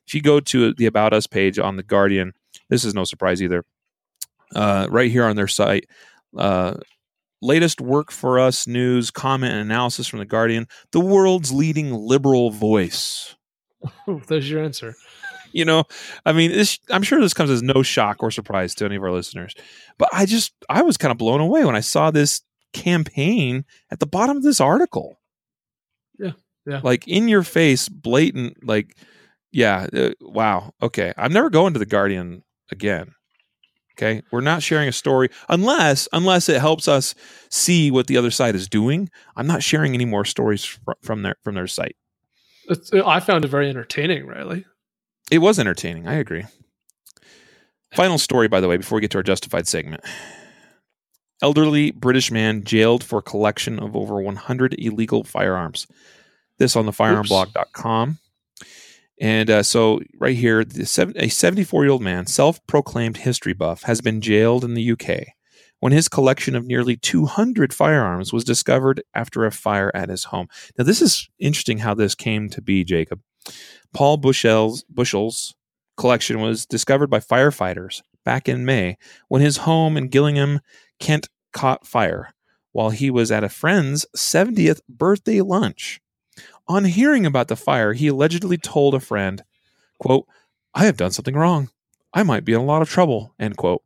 If you go to the About Us page on The Guardian, this is no surprise either. Uh, right here on their site, uh, latest work for us news, comment, and analysis from The Guardian, the world's leading liberal voice. There's your answer. You know, I mean, this, I'm sure this comes as no shock or surprise to any of our listeners, but I just, I was kind of blown away when I saw this campaign at the bottom of this article. Yeah. Yeah. Like in your face, blatant, like, yeah. Uh, wow. Okay. I'm never going to The Guardian again. Okay. We're not sharing a story unless, unless it helps us see what the other side is doing. I'm not sharing any more stories fr- from their, from their site. It's, I found it very entertaining, Riley. It was entertaining. I agree. Final story, by the way, before we get to our Justified segment. Elderly British man jailed for collection of over one hundred illegal firearms. This on the firearm blog dot com. And uh, so right here, the seven, a seventy-four-year-old man, self-proclaimed history buff, has been jailed in the U K when his collection of nearly two hundred firearms was discovered after a fire at his home. Now, this is interesting how this came to be, Jacob. Paul Bushel's, Bushel's collection was discovered by firefighters back in May when his home in Gillingham, Kent, caught fire while he was at a friend's seventieth birthday lunch. On hearing about the fire, he allegedly told a friend, quote, "I have done something wrong. I might be in a lot of trouble," end quote.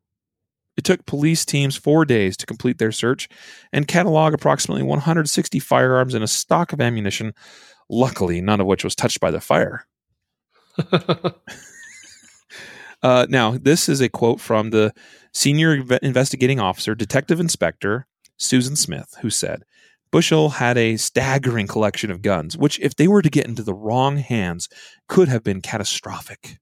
It took police teams four days to complete their search and catalog approximately one hundred sixty firearms and a stock of ammunition, luckily none of which was touched by the fire. uh, now, this is a quote from the senior investigating officer, Detective Inspector Susan Smith, who said, Bushell had a staggering collection of guns, which, if they were to get into the wrong hands, could have been catastrophic.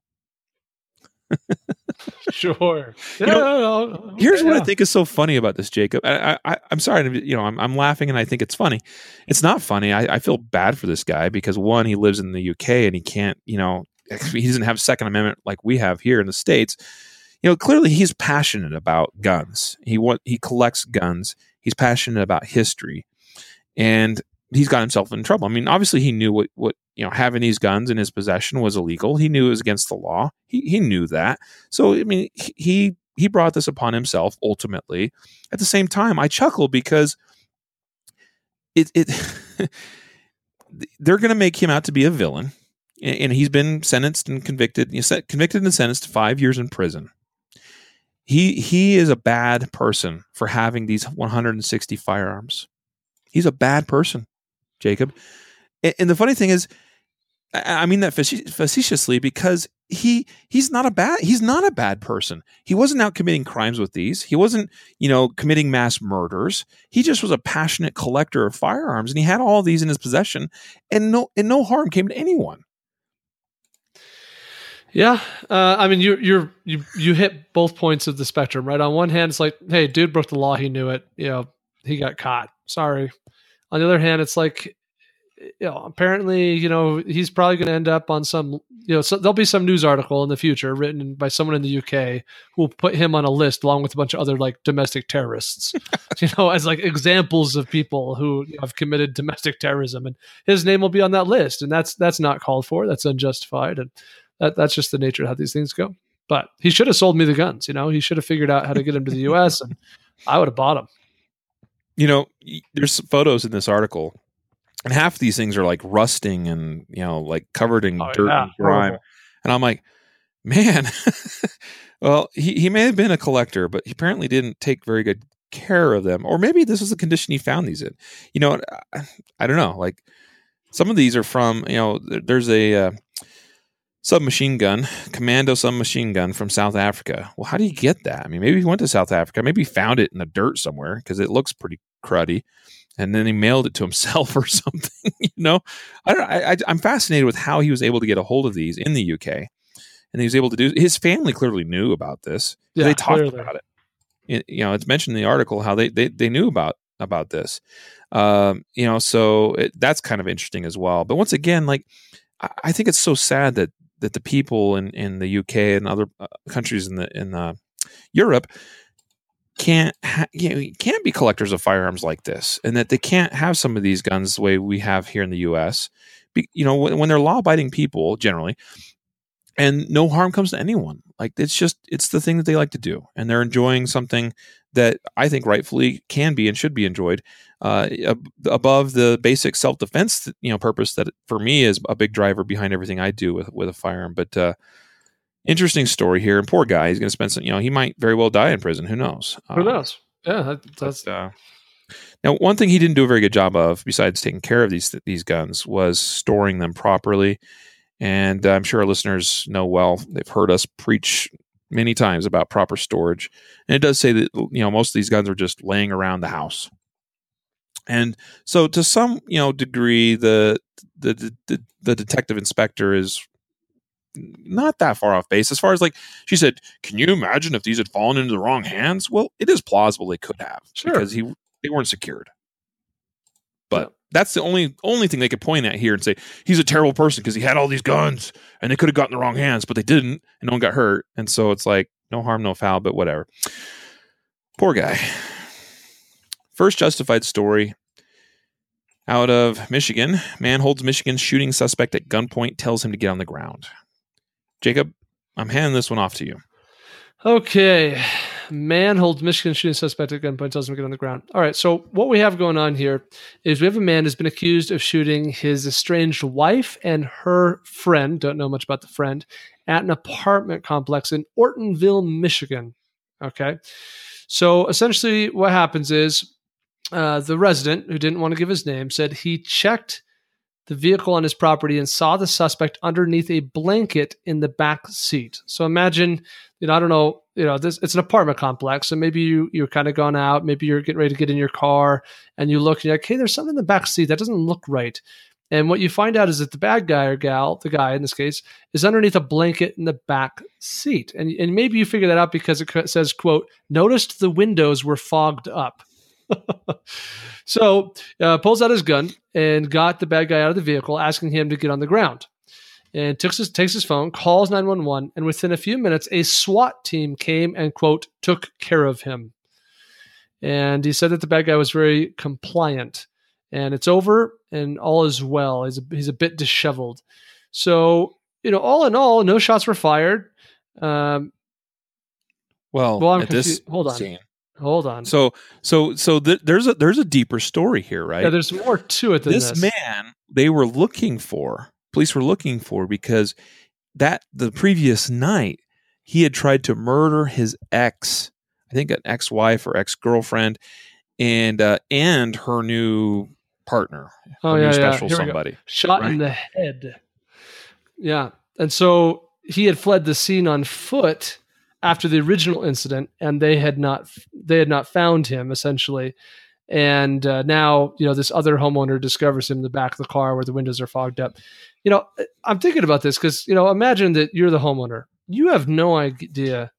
Sure. You know, yeah, okay, here's what yeah. I think is so funny about this, Jacob. I, I, I'm sorry, you know, I'm, I'm laughing and I think it's funny. It's not funny. I, I feel bad for this guy because, one, he lives in the U K and he can't, you know, he doesn't have Second Amendment like we have here in the States. you know, clearly he's passionate about guns. He what he collects guns. He's passionate about history, and he's got himself in trouble. I mean, obviously he knew what, what, you know, having these guns in his possession was illegal. He knew it was against the law. He he knew that. So, I mean, he, he brought this upon himself ultimately. At the same time, I chuckle because it, it, they're going to make him out to be a villain. And he's been sentenced and convicted, convicted and sentenced to five years in prison. He, he is a bad person for having these one hundred sixty firearms. He's a bad person, Jacob. And the funny thing is, I mean that facetiously, because he he's not a bad he's not a bad person. He wasn't out committing crimes with these. He wasn't, you know, committing mass murders. He just was a passionate collector of firearms, and he had all these in his possession, and no and no harm came to anyone. Yeah, uh, I mean you you you you hit both points of the spectrum, right? On one hand, it's like, hey, dude broke the law. He knew it. You know, he got caught. Sorry. On the other hand, it's like, you know, apparently, you know, he's probably going to end up on some, you know, so there'll be some news article in the future written by someone in the U K who will put him on a list along with a bunch of other like domestic terrorists, you know, as like examples of people who have committed domestic terrorism, and his name will be on that list. And that's, that's not called for. That's unjustified. And that, that's just the nature of how these things go. But he should have sold me the guns. You know, he should have figured out how to get him to the U S and I would have bought them. You know, there's photos in this article. And half of these things are like rusting and, you know, like covered in oh, dirt yeah. and grime. Horrible. And I'm like, man, well, he, he may have been a collector, but he apparently didn't take very good care of them. Or maybe this was the condition he found these in. You know, I, I don't know. Like some of these are from, you know, there's a uh, submachine gun, commando submachine gun from South Africa. Well, how do you get that? I mean, maybe he went to South Africa. Maybe he found it in the dirt somewhere because it looks pretty cruddy. And then he mailed it to himself or something, you know. I don't. I, I, I'm fascinated with how he was able to get a hold of these in the U K, and he was able to do. His family clearly knew about this. Yeah, they talked clearly. about it. it. You know, it's mentioned in the article how they they, they knew about about this. Um, you know, so it, that's kind of interesting as well. But once again, like I, I think it's so sad that that the people in, in the U K and other uh, countries in the in uh, Europe. Can't ha- you know, can't be collectors of firearms like this, and that they can't have some of these guns the way we have here in the U S. Be- you know, when, when they're law-abiding people generally, and no harm comes to anyone. Like it's just it's the thing that they like to do, and they're enjoying something that I think rightfully can be and should be enjoyed uh, ab- above the basic self-defense you know purpose that for me is a big driver behind everything I do with with a firearm. But uh, interesting story here, and poor guy. He's going to spend some. You know, he might very well die in prison. Who knows? Who knows? Uh, yeah, that, that's. But, uh, now, one thing he didn't do a very good job of, besides taking care of these these guns, was storing them properly. And uh, I'm sure our listeners know well. They've heard us preach many times about proper storage, and it does say that you know most of these guns are just laying around the house. And so, to some you know degree, the the the, the, the detective inspector is. Not that far off base as far as like she said, can you imagine if these had fallen into the wrong hands? Well, it is plausible they could have sure. because he they weren't secured. But yeah. that's the only only thing they could point at here and say he's a terrible person because he had all these guns and they could have gotten the wrong hands, but they didn't and no one got hurt. And so it's like no harm, no foul, but whatever. Poor guy. First justified story out of Michigan. Man holds Michigan shooting suspect at gunpoint, tells him to get on the ground. Jacob, I'm handing this one off to you. Okay. Man holds Michigan shooting suspect at gunpoint, tells him to get on the ground. All right. So what we have going on here is we have a man who's been accused of shooting his estranged wife and her friend, don't know much about the friend, at an apartment complex in Ortonville, Michigan. Okay. So essentially what happens is uh, the resident, who didn't want to give his name, said he checked the vehicle on his property and saw the suspect underneath a blanket in the back seat. So imagine, you know, I don't know, you know, this it's an apartment complex. So maybe you, you're kind of gone out, maybe you're getting ready to get in your car and you look and you're like, hey, there's something in the back seat that doesn't look right. And what you find out is that the bad guy or gal, the guy in this case, is underneath a blanket in the back seat. And, and maybe you figure that out because it says, quote, noticed the windows were fogged up. So uh, pulls out his gun and got the bad guy out of the vehicle, asking him to get on the ground. and takes his, takes his phone, calls nine one one, and within a few minutes, a SWAT team came and, quote, took care of him. And he said that the bad guy was very compliant, and it's over, and all is well. He's a, he's a bit disheveled. So, you know, all in all, no shots were fired. Um, well, well at this hold on. Scene. Hold on. So, so, so th- there's a there's a deeper story here, right? Yeah, there's more to it than this. This man they were looking for, police were looking for, because that the previous night he had tried to murder his ex, I think an ex-wife or ex-girlfriend, and uh, and her new partner, oh her yeah, new special yeah. somebody, shot right? in the head. Yeah, and so he had fled the scene on foot after the original incident, and they had not they had not found him, essentially. And uh, now, you know, this other homeowner discovers him in the back of the car where the windows are fogged up. You know, I'm thinking about this because, you know, imagine that you're the homeowner. You have no idea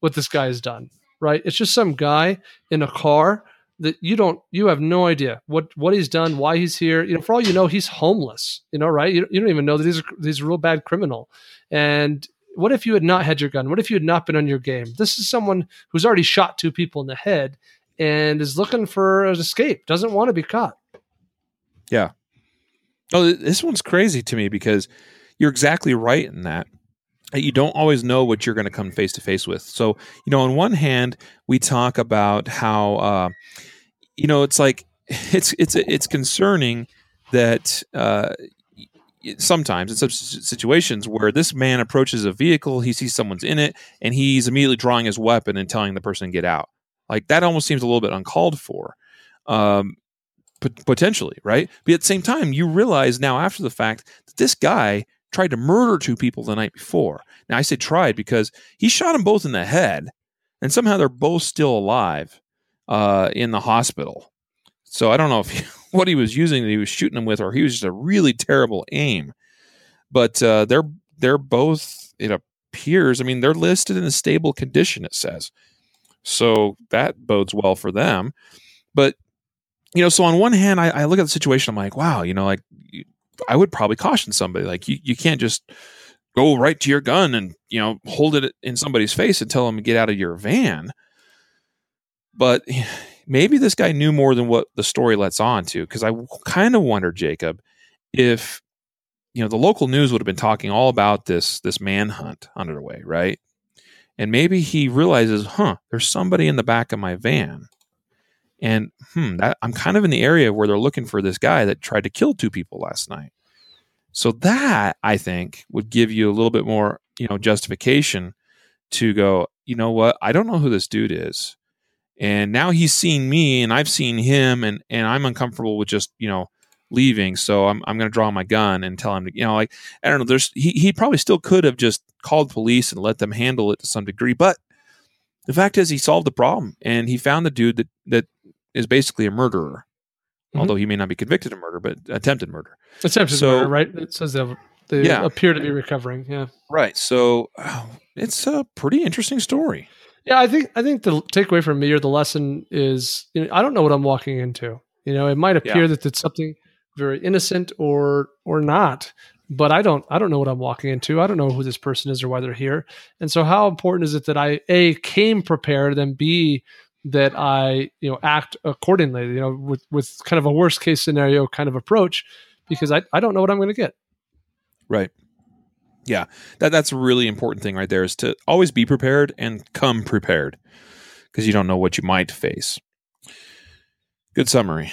what this guy has done, right? It's just some guy in a car that you don't, you have no idea what, what he's done, why he's here. You know, for all you know, he's homeless, you know, right? You, you don't even know that he's a, he's a real bad criminal. And what if you had not had your gun? What if you had not been on your game? This is someone who's already shot two people in the head and is looking for an escape, doesn't want to be caught. Yeah. Oh, this one's crazy to me because you're exactly right in that. You don't always know what you're going to come face to face with. So, you know, on one hand, we talk about how, uh, you know, it's like, it's, it's, it's concerning that, uh, sometimes in some situations where this man approaches a vehicle, he sees someone's in it, and he's immediately drawing his weapon and telling the person to get out. Like that almost seems a little bit uncalled for, um, pot- potentially, right? But at the same time, you realize now after the fact that this guy tried to murder two people the night before. Now I say tried because he shot them both in the head, and somehow they're both still alive uh, in the hospital. So I don't know if he, what he was using that he was shooting them with, or he was just a really terrible aim. But uh, they're they're both, it appears, I mean, they're listed in a stable condition, it says. So that bodes well for them. But, you know, so on one hand, I, I look at the situation, I'm like, wow, you know, like, I would probably caution somebody. Like, you, you can't just go right to your gun and, you know, hold it in somebody's face and tell them to get out of your van. But maybe this guy knew more than what the story lets on to, because I kind of wonder, Jacob, if, you know, the local news would have been talking all about this this manhunt underway, right? And maybe he realizes, huh, there's somebody in the back of my van, and hmm, that, I'm kind of in the area where they're looking for this guy that tried to kill two people last night. So that, I think, would give you a little bit more, you know, justification to go, you know what, I don't know who this dude is. And now he's seen me and I've seen him, and, and I'm uncomfortable with just, you know, leaving. So I'm I'm going to draw my gun and tell him to, you know, like, I don't know. There's he, he probably still could have just called police and let them handle it to some degree. But the fact is he solved the problem, and he found the dude that, that is basically a murderer, mm-hmm. although he may not be convicted of murder, but attempted murder. Attempted so, murder, right? It says they, they yeah. appear to be recovering. Yeah. Right. So oh, it's a pretty interesting story. Yeah, I think I think the takeaway from me, or the lesson, is, you know, I don't know what I'm walking into. You know, it might appear yeah. that it's something very innocent or or not, but I don't I don't know what I'm walking into. I don't know who this person is or why they're here. And so, how important is it that I A, came prepared, and B, that I you know act accordingly? You know, with with kind of a worst case scenario kind of approach, because I I don't know what I'm going to get. Right. Yeah, that that's a really important thing right there, is to always be prepared and come prepared, because you don't know what you might face. Good summary.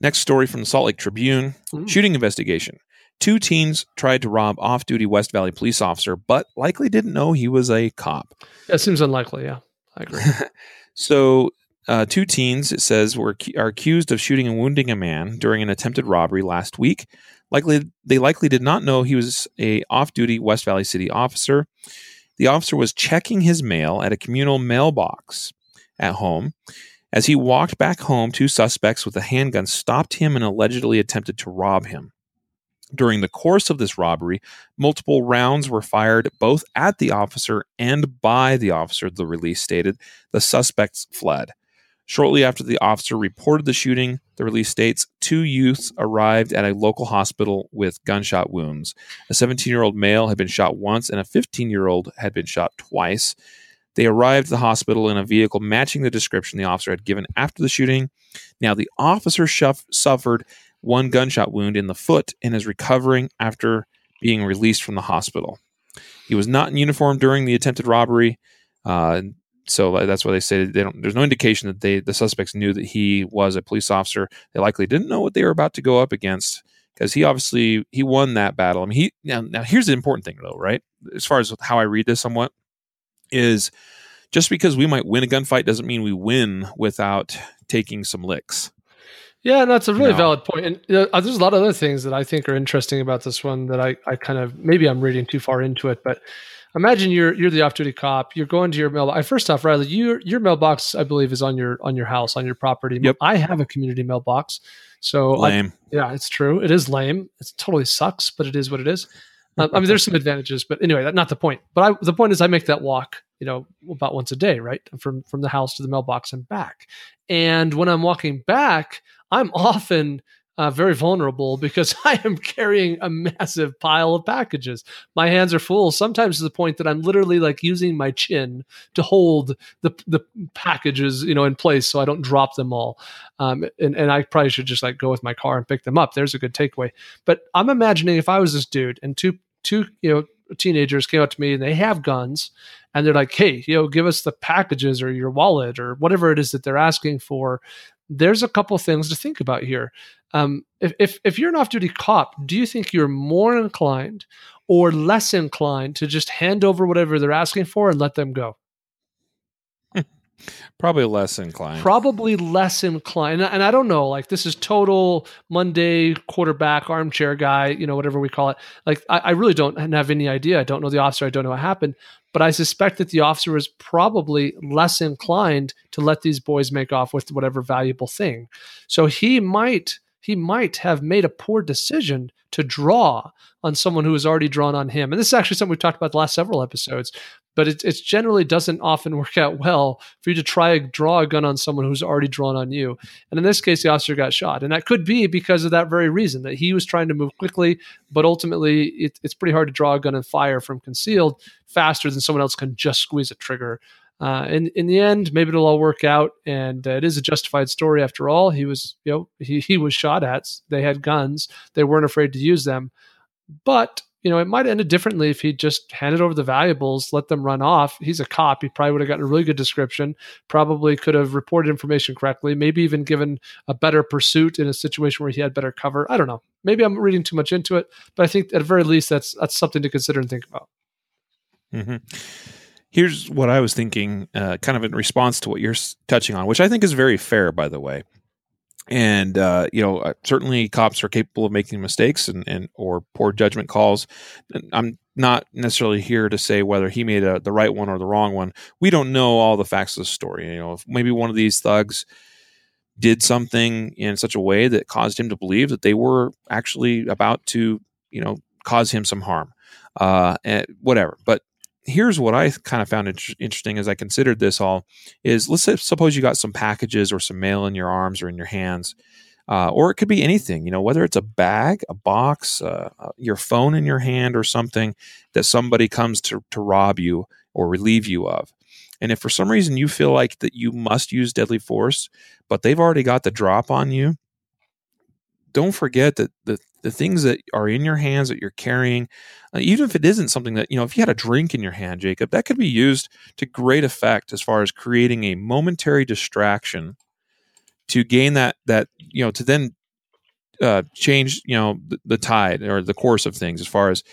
Next story from the Salt Lake Tribune. Mm. Shooting investigation. Two teens tried to rob off-duty West Valley police officer, but likely didn't know he was a cop. That seems unlikely, yeah. I agree. So uh, two teens, it says, were are accused of shooting and wounding a man during an attempted robbery last week. Likely, they likely did not know he was a off-duty West Valley City officer. The officer was checking his mail at a communal mailbox at home. As he walked back home, two suspects with a handgun stopped him and allegedly attempted to rob him. During the course of this robbery, multiple rounds were fired both at the officer and by the officer, the release stated. The suspects fled. Shortly after the officer reported the shooting, the release states, two youths arrived at a local hospital with gunshot wounds. A seventeen-year-old male had been shot once, and a fifteen-year-old had been shot twice. They arrived at the hospital in a vehicle matching the description the officer had given after the shooting. Now, the officer shuff- suffered one gunshot wound in the foot and is recovering after being released from the hospital. He was not in uniform during the attempted robbery, uh, so that's why they say they don't. There's no indication that they, the suspects, knew that he was a police officer. They likely didn't know what they were about to go up against, because he obviously he won that battle. I mean, he now now here's the important thing though, right? As far as how I read this, somewhat is just because we might win a gunfight doesn't mean we win without taking some licks. Yeah, that's a really no. valid point. And you know, there's a lot of other things that I think are interesting about this one that I, I kind of, maybe I'm reading too far into it, but imagine you're you're the off-duty cop. You're going to your mailbox. First off, Riley, your your mailbox, I believe, is on your on your house, on your property. Yep. I have a community mailbox. So lame. I, yeah, it's true. It is lame. It totally sucks, but it is what it is. Um, I mean, there's some advantages, but anyway, that's not the point. But I, the point is I make that walk, you know, about once a day, right? From, from the house to the mailbox and back. And when I'm walking back, I'm often uh, very vulnerable because I am carrying a massive pile of packages. My hands are full, sometimes to the point that I'm literally like using my chin to hold the the packages, you know, in place so I don't drop them all. Um, and, and I probably should just like go with my car and pick them up. There's a good takeaway. But I'm imagining if I was this dude and two two, you know, teenagers came up to me and they have guns and they're like, hey, you know, give us the packages or your wallet or whatever it is that they're asking for. There's a couple things to think about here. Um, if, if if you're an off-duty cop, do you think you're more inclined or less inclined to just hand over whatever they're asking for and let them go? Probably less inclined. Probably less inclined. And, and I don't know, like this is total Monday quarterback armchair guy, you know, whatever we call it. Like I, I really don't have any idea. I don't know the officer. I don't know what happened. But I suspect that the officer is probably less inclined to let these boys make off with whatever valuable thing. So he might he might have made a poor decision to draw on someone who has already drawn on him. And this is actually something we've talked about the last several episodes. But it, it generally doesn't often work out well for you to try to draw a gun on someone who's already drawn on you. And in this case, the officer got shot. And that could be because of that very reason, that he was trying to move quickly, but ultimately it, it's pretty hard to draw a gun and fire from concealed faster than someone else can just squeeze a trigger. Uh, and in the end, maybe it'll all work out. And uh, it is a justified story after all. He was, you know, he, he was shot at. They had guns. They weren't afraid to use them. But you know, it might have ended differently if he just handed over the valuables, let them run off. He's a cop. He probably would have gotten a really good description, probably could have reported information correctly, maybe even given a better pursuit in a situation where he had better cover. I don't know. Maybe I'm reading too much into it, but I think at the very least, that's that's something to consider and think about. Mm-hmm. Here's what I was thinking, uh, kind of in response to what you're touching on, which I think is very fair, by the way. And, uh, you know, certainly cops are capable of making mistakes and, and or poor judgment calls. And I'm not necessarily here to say whether he made a, the right one or the wrong one. We don't know all the facts of the story. You know, if maybe one of these thugs did something in such a way that caused him to believe that they were actually about to, you know, cause him some harm, uh, and whatever. But here's what I kind of found inter- interesting as I considered this all is, let's say, suppose you got some packages or some mail in your arms or in your hands, uh, or it could be anything, you know, whether it's a bag, a box, uh, uh, your phone in your hand or something that somebody comes to, to rob you or relieve you of. And if for some reason you feel like that you must use deadly force, but they've already got the drop on you, don't forget that the, the things that are in your hands that you're carrying, uh, even if it isn't something that, you know, if you had a drink in your hand, Jacob, that could be used to great effect as far as creating a momentary distraction to gain that, that you know, to then uh, change, you know, the, the tide or the course of things as far as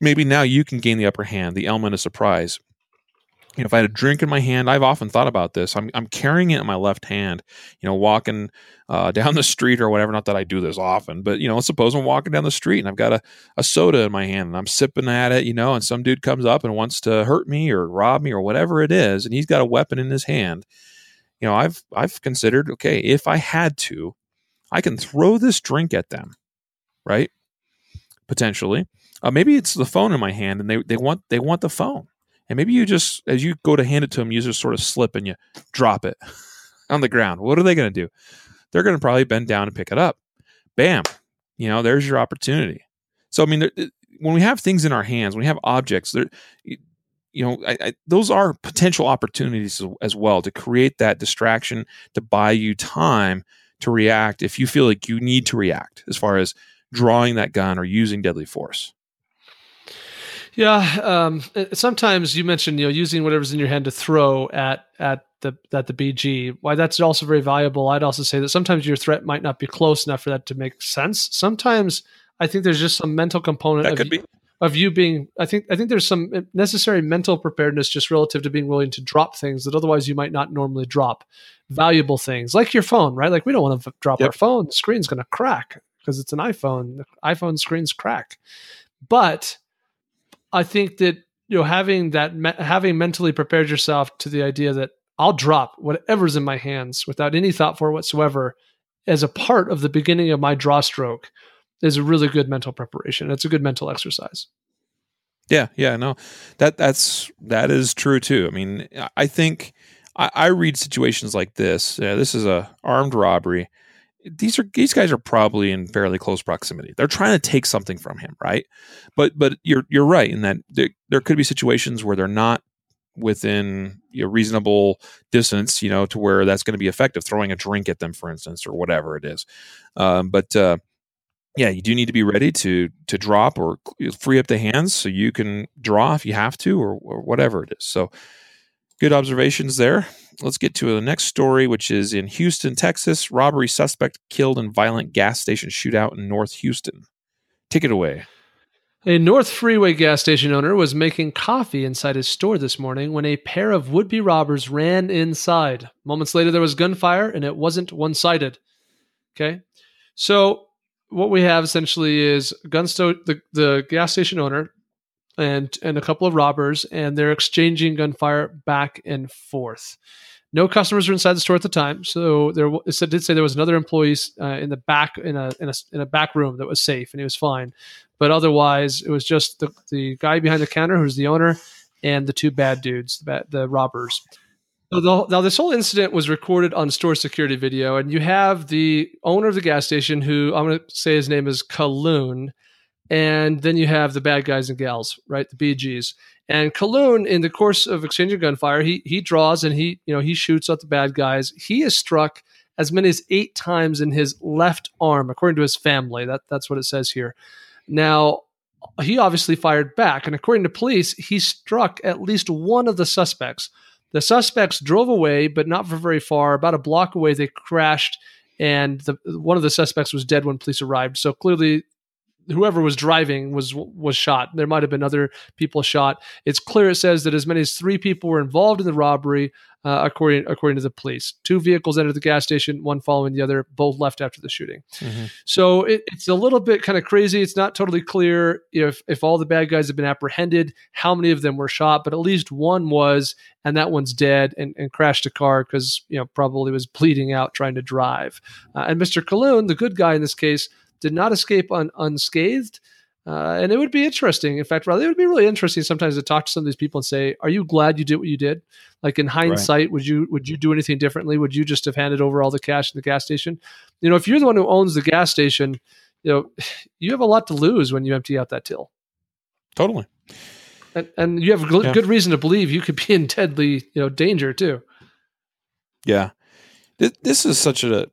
maybe now you can gain the upper hand, the element of surprise. You know, if I had a drink in my hand, I've often thought about this. I'm I'm carrying it in my left hand, you know, walking uh, down the street or whatever. Not that I do this often, but, you know, suppose I'm walking down the street and I've got a, a soda in my hand and I'm sipping at it, you know, and some dude comes up and wants to hurt me or rob me or whatever it is. And he's got a weapon in his hand. You know, I've I've considered, okay, if I had to, I can throw this drink at them, right? Potentially. Uh, maybe it's the phone in my hand and they, they want they want the phone. And maybe you just, as you go to hand it to them, you just sort of slip and you drop it. on the ground. What are they going to do? They're going to probably bend down and pick it up. Bam. You know, there's your opportunity. So, I mean, there, when we have things in our hands, when we have objects, there, you know, I, I, those are potential opportunities as, as well to create that distraction, to buy you time to react if you feel like you need to react as far as drawing that gun or using deadly force. Yeah. Um, sometimes you mentioned, you know, using whatever's in your hand to throw at, at the, at the B G. Why that's also very valuable. I'd also say that sometimes your threat might not be close enough for that to make sense. Sometimes I think there's just some mental component that of, could be. of you being, I think, I think there's some necessary mental preparedness just relative to being willing to drop things that otherwise you might not normally drop. Valuable things like your phone, right? Like we don't want to drop yep. our phone. The screen's going to crack because it's an iPhone. The iPhone screens crack. But I think that, you know, having that, me- having mentally prepared yourself to the idea that I'll drop whatever's in my hands without any thought for whatsoever as a part of the beginning of my draw stroke is a really good mental preparation. It's a good mental exercise. Yeah. Yeah. No, that that's, that is true too. I mean, I think I, I read situations like this. Yeah, this is a armed robbery. These are these guys are probably in fairly close proximity. They're trying to take something from him, right? But but you're you're right in that there, there could be situations where they're not within a reasonable distance, you know, to where that's going to be effective. Throwing a drink at them, for instance, or whatever it is. Um, but uh, yeah, you do need to be ready to to drop or free up the hands so you can draw if you have to, or, or whatever it is. So good observations there. Let's get to the next story, which is in Houston, Texas. Robbery suspect killed in violent gas station shootout in North Houston. Take it away. A North Freeway gas station owner was making coffee inside his store this morning when a pair of would-be robbers ran inside. Moments later, there was gunfire, and it wasn't one-sided. Okay? So what we have essentially is gun sto- the, the gas station owner and and a couple of robbers, and they're exchanging gunfire back and forth. No customers were inside the store at the time, so there w- it did say there was another employee uh, in the back in a, in a in a back room that was safe, and he was fine. But otherwise, it was just the, the guy behind the counter, who's the owner, and the two bad dudes, the, bad, the robbers. So the, now, this whole incident was recorded on store security video, and you have the owner of the gas station, who I'm going to say his name is Calhoun. And then you have the bad guys and gals, right? The B Gs. And Calhoun, in the course of exchanging gunfire, he he draws and he, you know, he shoots at the bad guys. He is struck as many as eight times in his left arm, according to his family. That that's what it says here. Now, he obviously fired back, and according to police, he struck at least one of the suspects. The suspects drove away, but not for very far. About a block away, they crashed, and the, one of the suspects was dead when police arrived. So clearly, whoever was driving was was shot. There might have been other people shot. It's clear it says that as many as three people were involved in the robbery, uh, according according to the police. Two vehicles entered the gas station, one following the other, both left after the shooting. Mm-hmm. So it, it's a little bit kind of crazy. It's not totally clear if if all the bad guys have been apprehended, how many of them were shot, but at least one was, and that one's dead and, and crashed a car because, you know, probably was bleeding out trying to drive. Uh, and Mister Calhoun, the good guy in this case, did not escape un- unscathed. Uh, and it would be interesting. In fact, Riley, it would be really interesting sometimes to talk to some of these people and say, are you glad you did what you did? Like in hindsight, right. would you would you do anything differently? Would you just have handed over all the cash in the gas station? You know, if you're the one who owns the gas station, you know, you have a lot to lose when you empty out that till. Totally. And, and you have gl- yeah. good reason to believe you could be in deadly, you know, danger too. Yeah. Th- this is such a,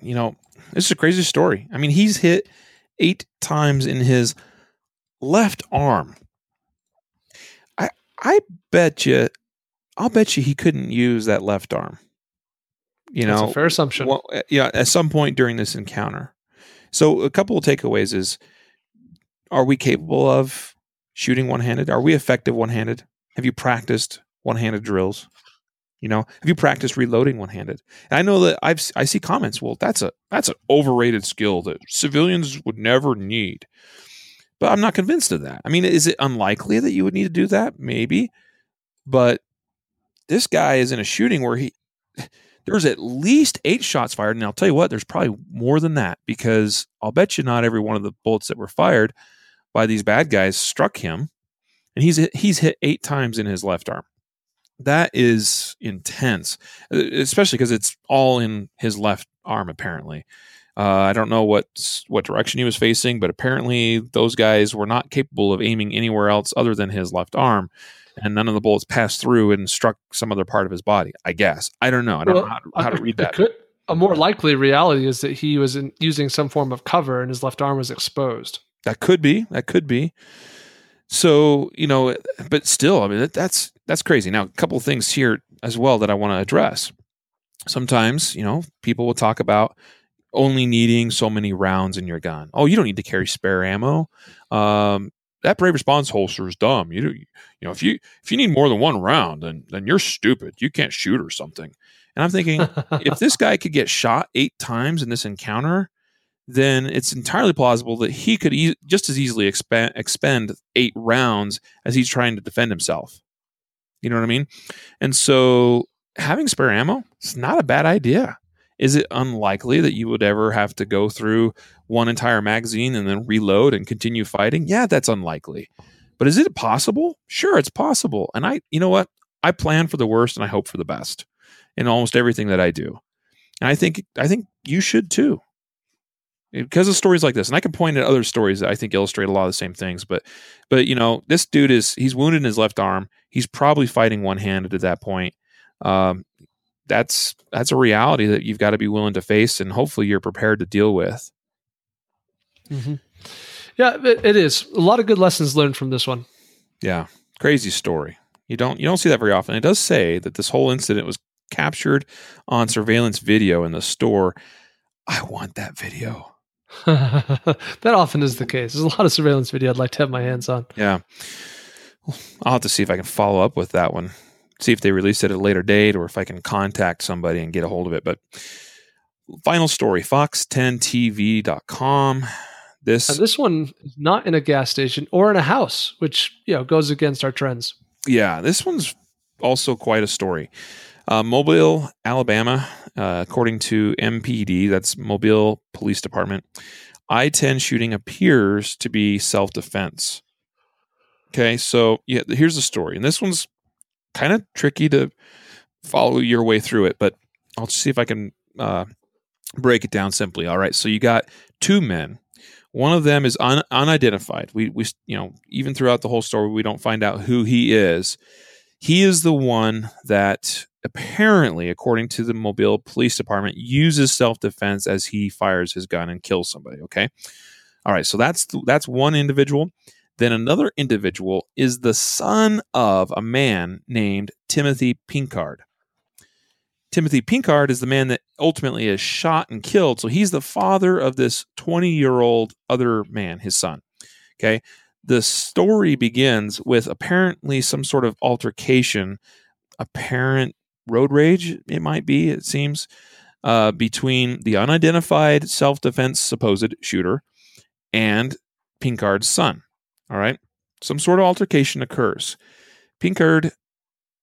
you know, this is a crazy story. I mean, he's hit eight times in his left arm. I I bet you, I'll bet you he couldn't use that left arm. You know, that's a fair assumption. Well, yeah, at some point during this encounter. So a couple of takeaways is, are we capable of shooting one-handed? Are we effective one-handed? Have you practiced one-handed drills? You know, have you practiced reloading one-handed? And I know that I've I see comments. Well, that's a that's an overrated skill that civilians would never need. But I'm not convinced of that. I mean, is it unlikely that you would need to do that? Maybe, but this guy is in a shooting where he there's at least eight shots fired, and I'll tell you what, there's probably more than that because I'll bet you not every one of the bullets that were fired by these bad guys struck him, and he's he's hit eight times in his left arm. that is intense, especially because it's all in his left arm, apparently. Uh, I don't know what, what direction he was facing, but apparently those guys were not capable of aiming anywhere else other than his left arm. And none of the bullets passed through and struck some other part of his body, I guess. I don't know. I don't well, know how to, how to read that. Could, a more likely reality is that he was in, using some form of cover and his left arm was exposed. That could be. That could be. So, you know, but still, I mean, that, that's that's crazy. Now, a couple of things here as well that I want to address. Sometimes, you know, people will talk about only needing so many rounds in your gun. Oh, you don't need to carry spare ammo. Um That Brave Response holster is dumb. You do, you know, if you if you need more than one round, then then you're stupid. You can't shoot or something. And I'm thinking, if this guy could get shot eight times in this encounter, then it's entirely plausible that he could e- just as easily expend expend eight rounds as he's trying to defend himself. You know what I mean? And so having spare ammo is not a bad idea. Is it unlikely that you would ever have to go through one entire magazine and then reload and continue fighting? Yeah, that's unlikely. But is it possible? Sure, it's possible. And I, you know what? I plan for the worst and I hope for the best in almost everything that I do. And I think I think you should too. Because of stories like this, and I can point at other stories that I think illustrate a lot of the same things, but but you know, this dude is he's wounded in his left arm. He's probably fighting one-handed at that point. Um That's that's a reality that you've got to be willing to face, and hopefully you're prepared to deal with. Mm-hmm. Yeah, it, it is a lot of good lessons learned from this one. Yeah, crazy story. You don't you don't see that very often. It does say that this whole incident was captured on surveillance video in the store. I want that video. That often is the case. There's a lot of surveillance video I'd like to have my hands on. Yeah, I'll have to see if I can follow up with that one. See if they release it at a later date or if I can contact somebody and get a hold of it. But final story, fox ten t v dot com. This, now, this one is not in a gas station or in a house, which, you know, goes against our trends. Yeah, this one's also quite a story. Uh, Mobile, Alabama, uh, according to M P D, that's Mobile Police Department, I ten shooting appears to be self-defense. Okay, so yeah, here's the story. And this one's kind of tricky to follow your way through it, but I'll see if I can uh, break it down simply. All right, so you got two men. One of them is un- unidentified. We, we, you know, even throughout the whole story, we don't find out who he is. He is the one that apparently, according to the Mobile Police Department, uses self-defense as he fires his gun and kills somebody. Okay, all right, so that's th- that's one individual. Then another individual is the son of a man named Timothy Pinkard. Timothy Pinkard is the man that ultimately is shot and killed. So he's the father of this twenty-year-old other man, his son. Okay. The story begins with apparently some sort of altercation, apparent road rage, it might be, it seems, uh, between the unidentified self-defense supposed shooter and Pinkard's son. All right. Some sort of altercation occurs. Pinkard,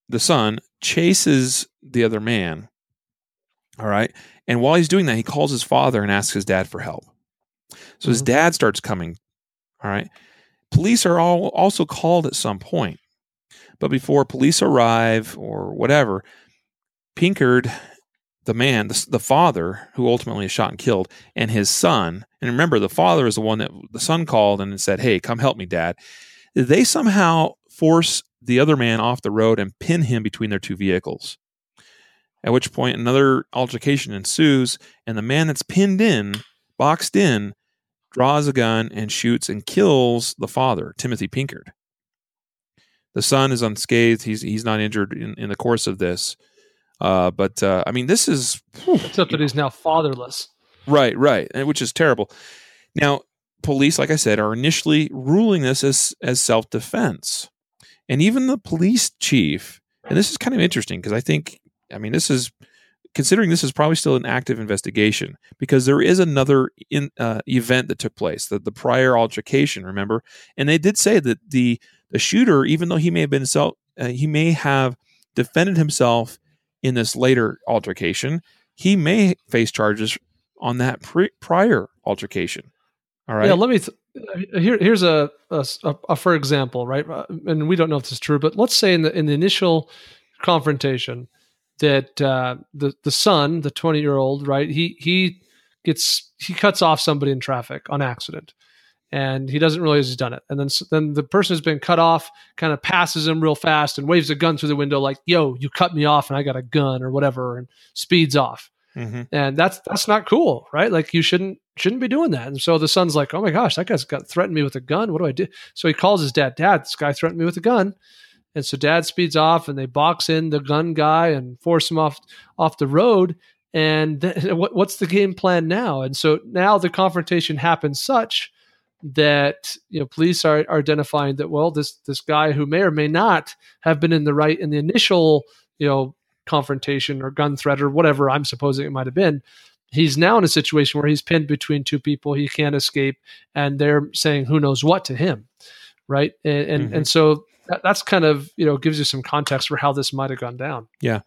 the son, chases the other man. All right. And while he's doing that, he calls his father and asks his dad for help. So mm-hmm. his dad starts coming. All right. Police are all also called at some point. But before police arrive or whatever, Pinkard, the man, the, the father, who ultimately is shot and killed, and his son, and remember, the father is the one that the son called and said, hey, come help me, Dad. They somehow force the other man off the road and pin him between their two vehicles, at which point another altercation ensues, and the man that's pinned in, boxed in, draws a gun and shoots and kills the father, Timothy Pinkard. The son is unscathed. He's he's not injured in, in the course of this. Uh, but, uh, I mean, this is... Except that he's now fatherless. Right, right, which is terrible. Now, police, like I said, are initially ruling this as, as self-defense. And even the police chief, and this is kind of interesting because I think, I mean, this is, considering this is probably still an active investigation because there is another in, uh, event that took place, the, the prior altercation, remember? And they did say that the, the shooter, even though he may have been self, uh, he may have defended himself in this later altercation, he may face charges on that pre- prior altercation. All right. Yeah. Let me. Th- here, here's a, a, a, a for example, right? And we don't know if this is true, but let's say in the in the initial confrontation that uh, the the son, the twenty year old, right? He he gets he cuts off somebody in traffic on accident, and he doesn't realize he's done it. And then then the person who's been cut off kind of passes him real fast and waves a gun through the window, like, "Yo, you cut me off, and I got a gun," or whatever, and speeds off. Mm-hmm. And that's that's not cool, right? Like you shouldn't shouldn't be doing that. And so the son's like, "Oh my gosh, that guy's got threatened me with a gun. What do I do?" So he calls his dad. "Dad, this guy threatened me with a gun." And so dad speeds off, and they box in the gun guy and force him off off the road. And th- what, what's the game plan now? And so now the confrontation happens such that, you know, police are, are identifying that, well, this this guy who may or may not have been in the right in the initial, you know, confrontation or gun threat or whatever I'm supposing it might have been, he's now in a situation where he's pinned between two people. He can't escape, and they're saying who knows what to him, right? And and, mm-hmm. and so that, that's kind of, you know, gives you some context for how this might have gone down. Yeah.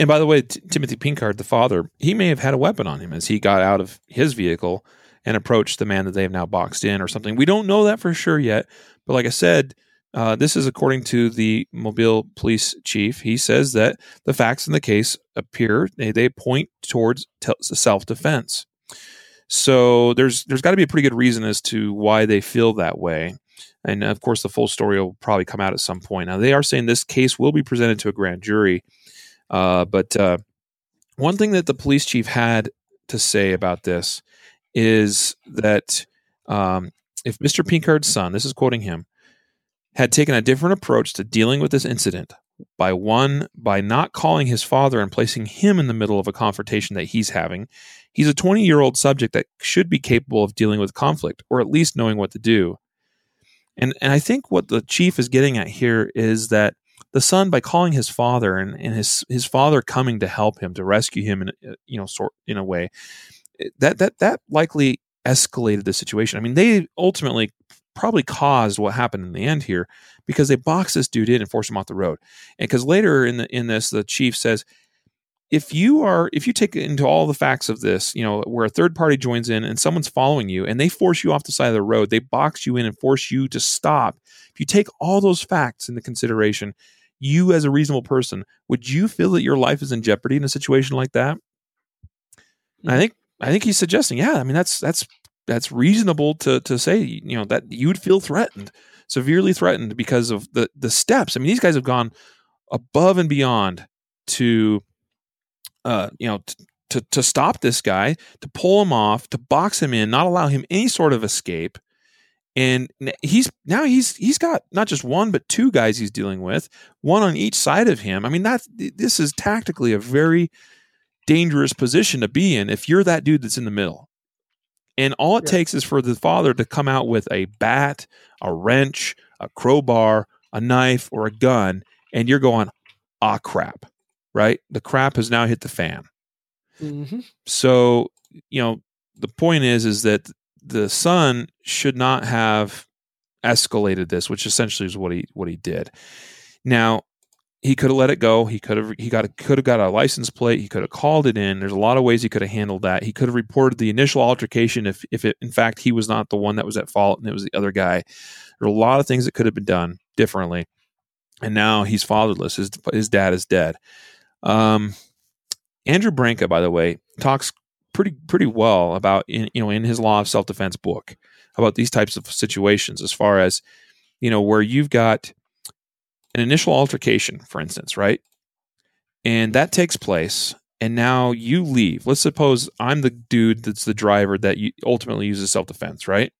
And by the way, T- Timothy Pinkard, the father, he may have had a weapon on him as he got out of his vehicle and approached the man that they have now boxed in or something. We don't know that for sure yet, but like I said, Uh, this is according to the Mobile police chief. He says that the facts in the case appear, they, they point towards t- self-defense. So there's there's got to be a pretty good reason as to why they feel that way. And of course, the full story will probably come out at some point. Now, they are saying this case will be presented to a grand jury. Uh, but uh, one thing that the police chief had to say about this is that um, if Mister Pinkard's son, this is quoting him, had taken a different approach to dealing with this incident, by one, by not calling his father and placing him in the middle of a confrontation that he's having. He's a twenty-year-old subject that should be capable of dealing with conflict, or at least knowing what to do. And and I think what the chief is getting at here is that the son, by calling his father and, and his his father coming to help him, to rescue him in, you know, sort in a way, that that that likely escalated the situation. I mean, they ultimately probably caused what happened in the end here, because they boxed this dude in and forced him off the road. And because later in the in this, the chief says, if you are if you take into all the facts of this, you know, where a third party joins in and someone's following you and they force you off the side of the road, they box you in and force you to stop. If you take all those facts into consideration, you as a reasonable person, would you feel that your life is in jeopardy in a situation like that? And I think I think he's suggesting, yeah, I mean that's that's. That's reasonable to to say, you know, that you would feel threatened, severely threatened, because of the, the steps. I mean, these guys have gone above and beyond to, uh, you know, t- to to stop this guy, to pull him off, to box him in, not allow him any sort of escape. And he's now he's he's got not just one but two guys he's dealing with, one on each side of him. I mean, that's this is tactically a very dangerous position to be in if you're that dude that's in the middle. And all it yeah. takes is for the father to come out with a bat, a wrench, a crowbar, a knife, or a gun, and you're going, ah, crap, right? The crap has now hit the fan. Mm-hmm. So, you know, the point is, is that the son should not have escalated this, which essentially is what he what he did. Now, he could have let it go. He could have he got could have got a license plate. He could have called it in. There's a lot of ways he could have handled that. He could have reported the initial altercation if if it, in fact he was not the one that was at fault and it was the other guy. There are a lot of things that could have been done differently. And now he's fatherless. His his dad is dead. Um, Andrew Branca, by the way, talks pretty pretty well about in, you know in his Law of Self-Defense book about these types of situations, as far as, you know, where you've got an initial altercation, for instance, right? And that takes place, and now you leave. Let's suppose I'm the dude that's the driver that ultimately uses self-defense, right?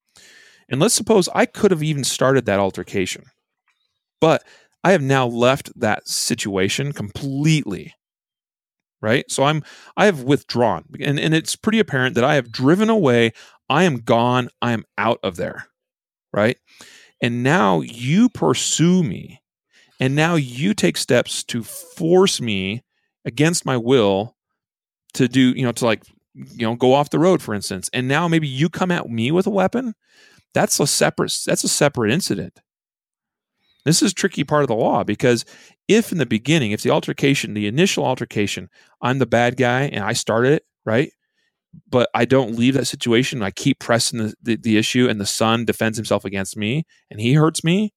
And let's suppose I could have even started that altercation, but I have now left that situation completely, right? So I'm I have withdrawn, and, and it's pretty apparent that I have driven away. I am gone. I am out of there, right? And now you pursue me. And now you take steps to force me against my will to do, you know, to like, you know, go off the road, for instance. And now maybe you come at me with a weapon. That's a separate, that's a separate incident. This is a tricky part of the law, because if in the beginning, if the altercation, the initial altercation, I'm the bad guy and I started it, right? But I don't leave that situation. I keep pressing the, the, the issue, and the son defends himself against me and he hurts me.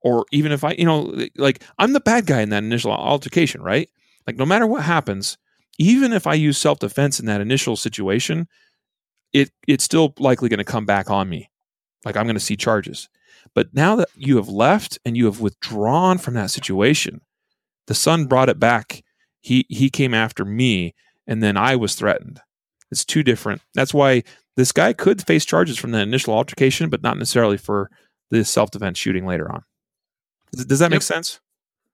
or even if I, you know, like I'm the bad guy in that initial altercation, right? Like no matter what happens, even if I use self-defense in that initial situation, it it's still likely going to come back on me. Like I'm going to see charges. But now that you have left and you have withdrawn from that situation, the son brought it back. He he came after me, and then I was threatened. It's two different. That's why this guy could face charges from the initial altercation, but not necessarily for the self-defense shooting later on. Does, does that yep. make sense?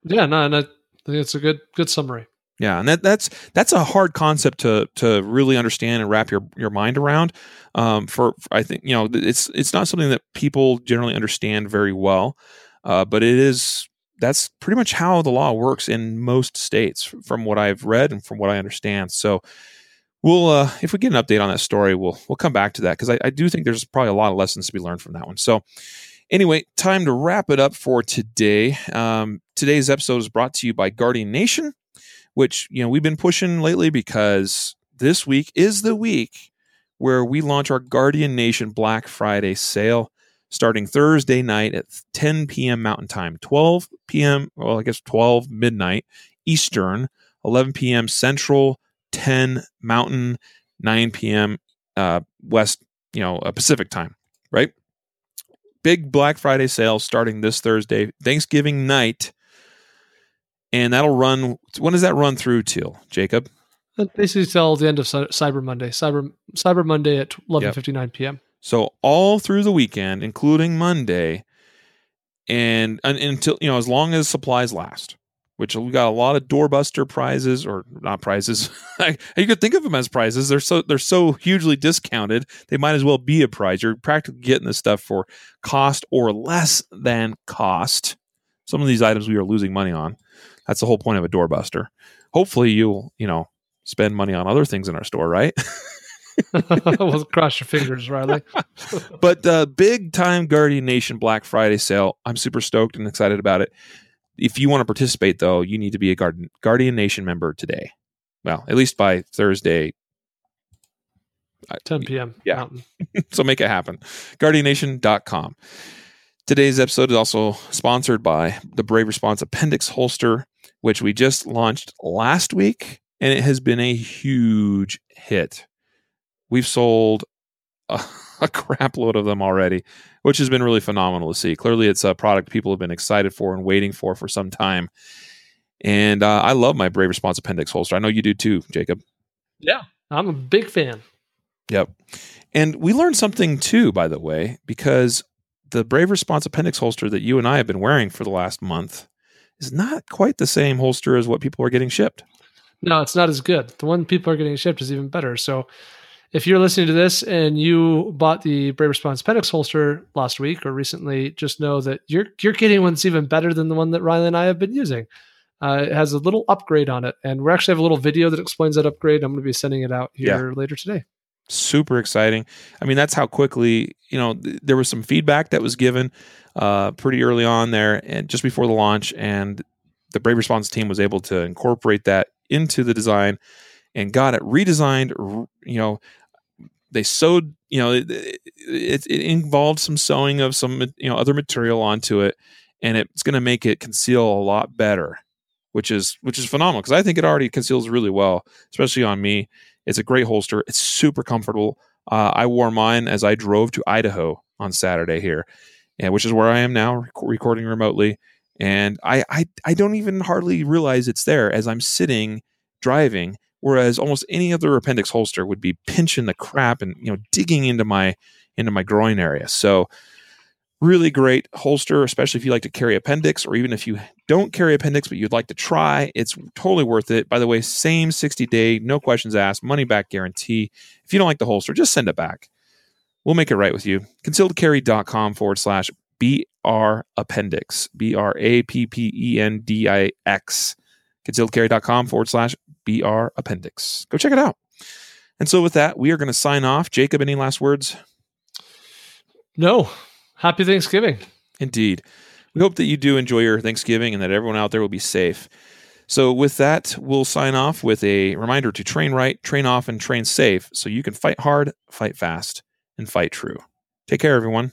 Yeah, no, no, I think it's a good good summary. Yeah, and that, that's that's a hard concept to to really understand and wrap your, your mind around. Um, for I think you know it's it's not something that people generally understand very well, uh, but it is. That's pretty much how the law works in most states, from what I've read and from what I understand. So we'll uh, if we get an update on that story, we'll we'll come back to that because I, I do think there's probably a lot of lessons to be learned from that one. So. Anyway, time to wrap it up for today. Um, today's episode is brought to you by Guardian Nation, which you know we've been pushing lately because this week is the week where we launch our Guardian Nation Black Friday sale starting Thursday night at ten p.m. Mountain Time, twelve p.m., well, I guess twelve midnight Eastern, eleven p.m. Central, ten Mountain, nine p.m. Uh, West, you know, uh, Pacific Time, right? Big Black Friday sale starting this Thursday, Thanksgiving night. And that'll run, when does that run through till, Jacob? Basically till the end of Cyber Monday, Cyber Cyber Monday at eleven fifty-nine yep. p m. So all through the weekend, including Monday, and, and until, you know, as long as supplies last, which we got a lot of doorbuster prizes or not prizes. You could think of them as prizes. They're so they're so hugely discounted. They might as well be a prize. You're practically getting this stuff for cost or less than cost. Some of these items we are losing money on. That's the whole point of a doorbuster. Hopefully you'll, you know, spend money on other things in our store, right? Well, cross your fingers, Riley. But uh, big time Guardian Nation Black Friday sale. I'm super stoked and excited about it. If you want to participate, though, you need to be a Guardian, Guardian Nation member today. Well, at least by Thursday. ten p.m. Yeah. So make it happen. Guardian Nation dot com. Today's episode is also sponsored by the Brave Response Appendix Holster, which we just launched last week, and it has been a huge hit. We've sold a, a crap load of them already, which has been really phenomenal to see. Clearly, it's a product people have been excited for and waiting for for some time. And uh, I love my Brave Response Appendix holster. I know you do too, Jacob. Yeah, I'm a big fan. Yep. And we learned something too, by the way, because the Brave Response Appendix holster that you and I have been wearing for the last month is not quite the same holster as what people are getting shipped. No, it's not as good. The one people are getting shipped is even better. So if you're listening to this and you bought the Brave Response Appendix holster last week or recently, just know that you're you're getting one that's even better than the one that Riley and I have been using. Uh, it has a little upgrade on it, and we actually have a little video that explains that upgrade. I'm going to be sending it out here yeah. later today. Super exciting. I mean, that's how quickly, you know, th- there was some feedback that was given uh, pretty early on there and just before the launch, and the Brave Response team was able to incorporate that into the design and got it redesigned, you know, They sewed, you know, it, it, it involved some sewing of some, you know, other material onto it, and it's going to make it conceal a lot better, which is which is phenomenal because I think it already conceals really well, especially on me. It's a great holster. It's super comfortable. Uh, I wore mine as I drove to Idaho on Saturday here, and which is where I am now, rec- recording remotely, and I, I I don't even hardly realize it's there as I'm sitting driving. Whereas almost any other appendix holster would be pinching the crap and, you know, digging into my into my groin area. So really great holster, especially if you like to carry appendix, or even if you don't carry appendix but you'd like to try, it's totally worth it. By the way, same sixty day, no questions asked, money back guarantee. If you don't like the holster, just send it back. We'll make it right with you. Concealed Carry dot com forward slash B R appendix, B R A P P E N D I X. Concealed Carry dot com forward slash B R appendix. Go check it out. And so with that, we are going to sign off. Jacob, any last words? No. Happy Thanksgiving. Indeed. We hope that you do enjoy your Thanksgiving and that everyone out there will be safe. So with that, we'll sign off with a reminder to train right, train off, and train safe so you can fight hard, fight fast, and fight true. Take care, everyone.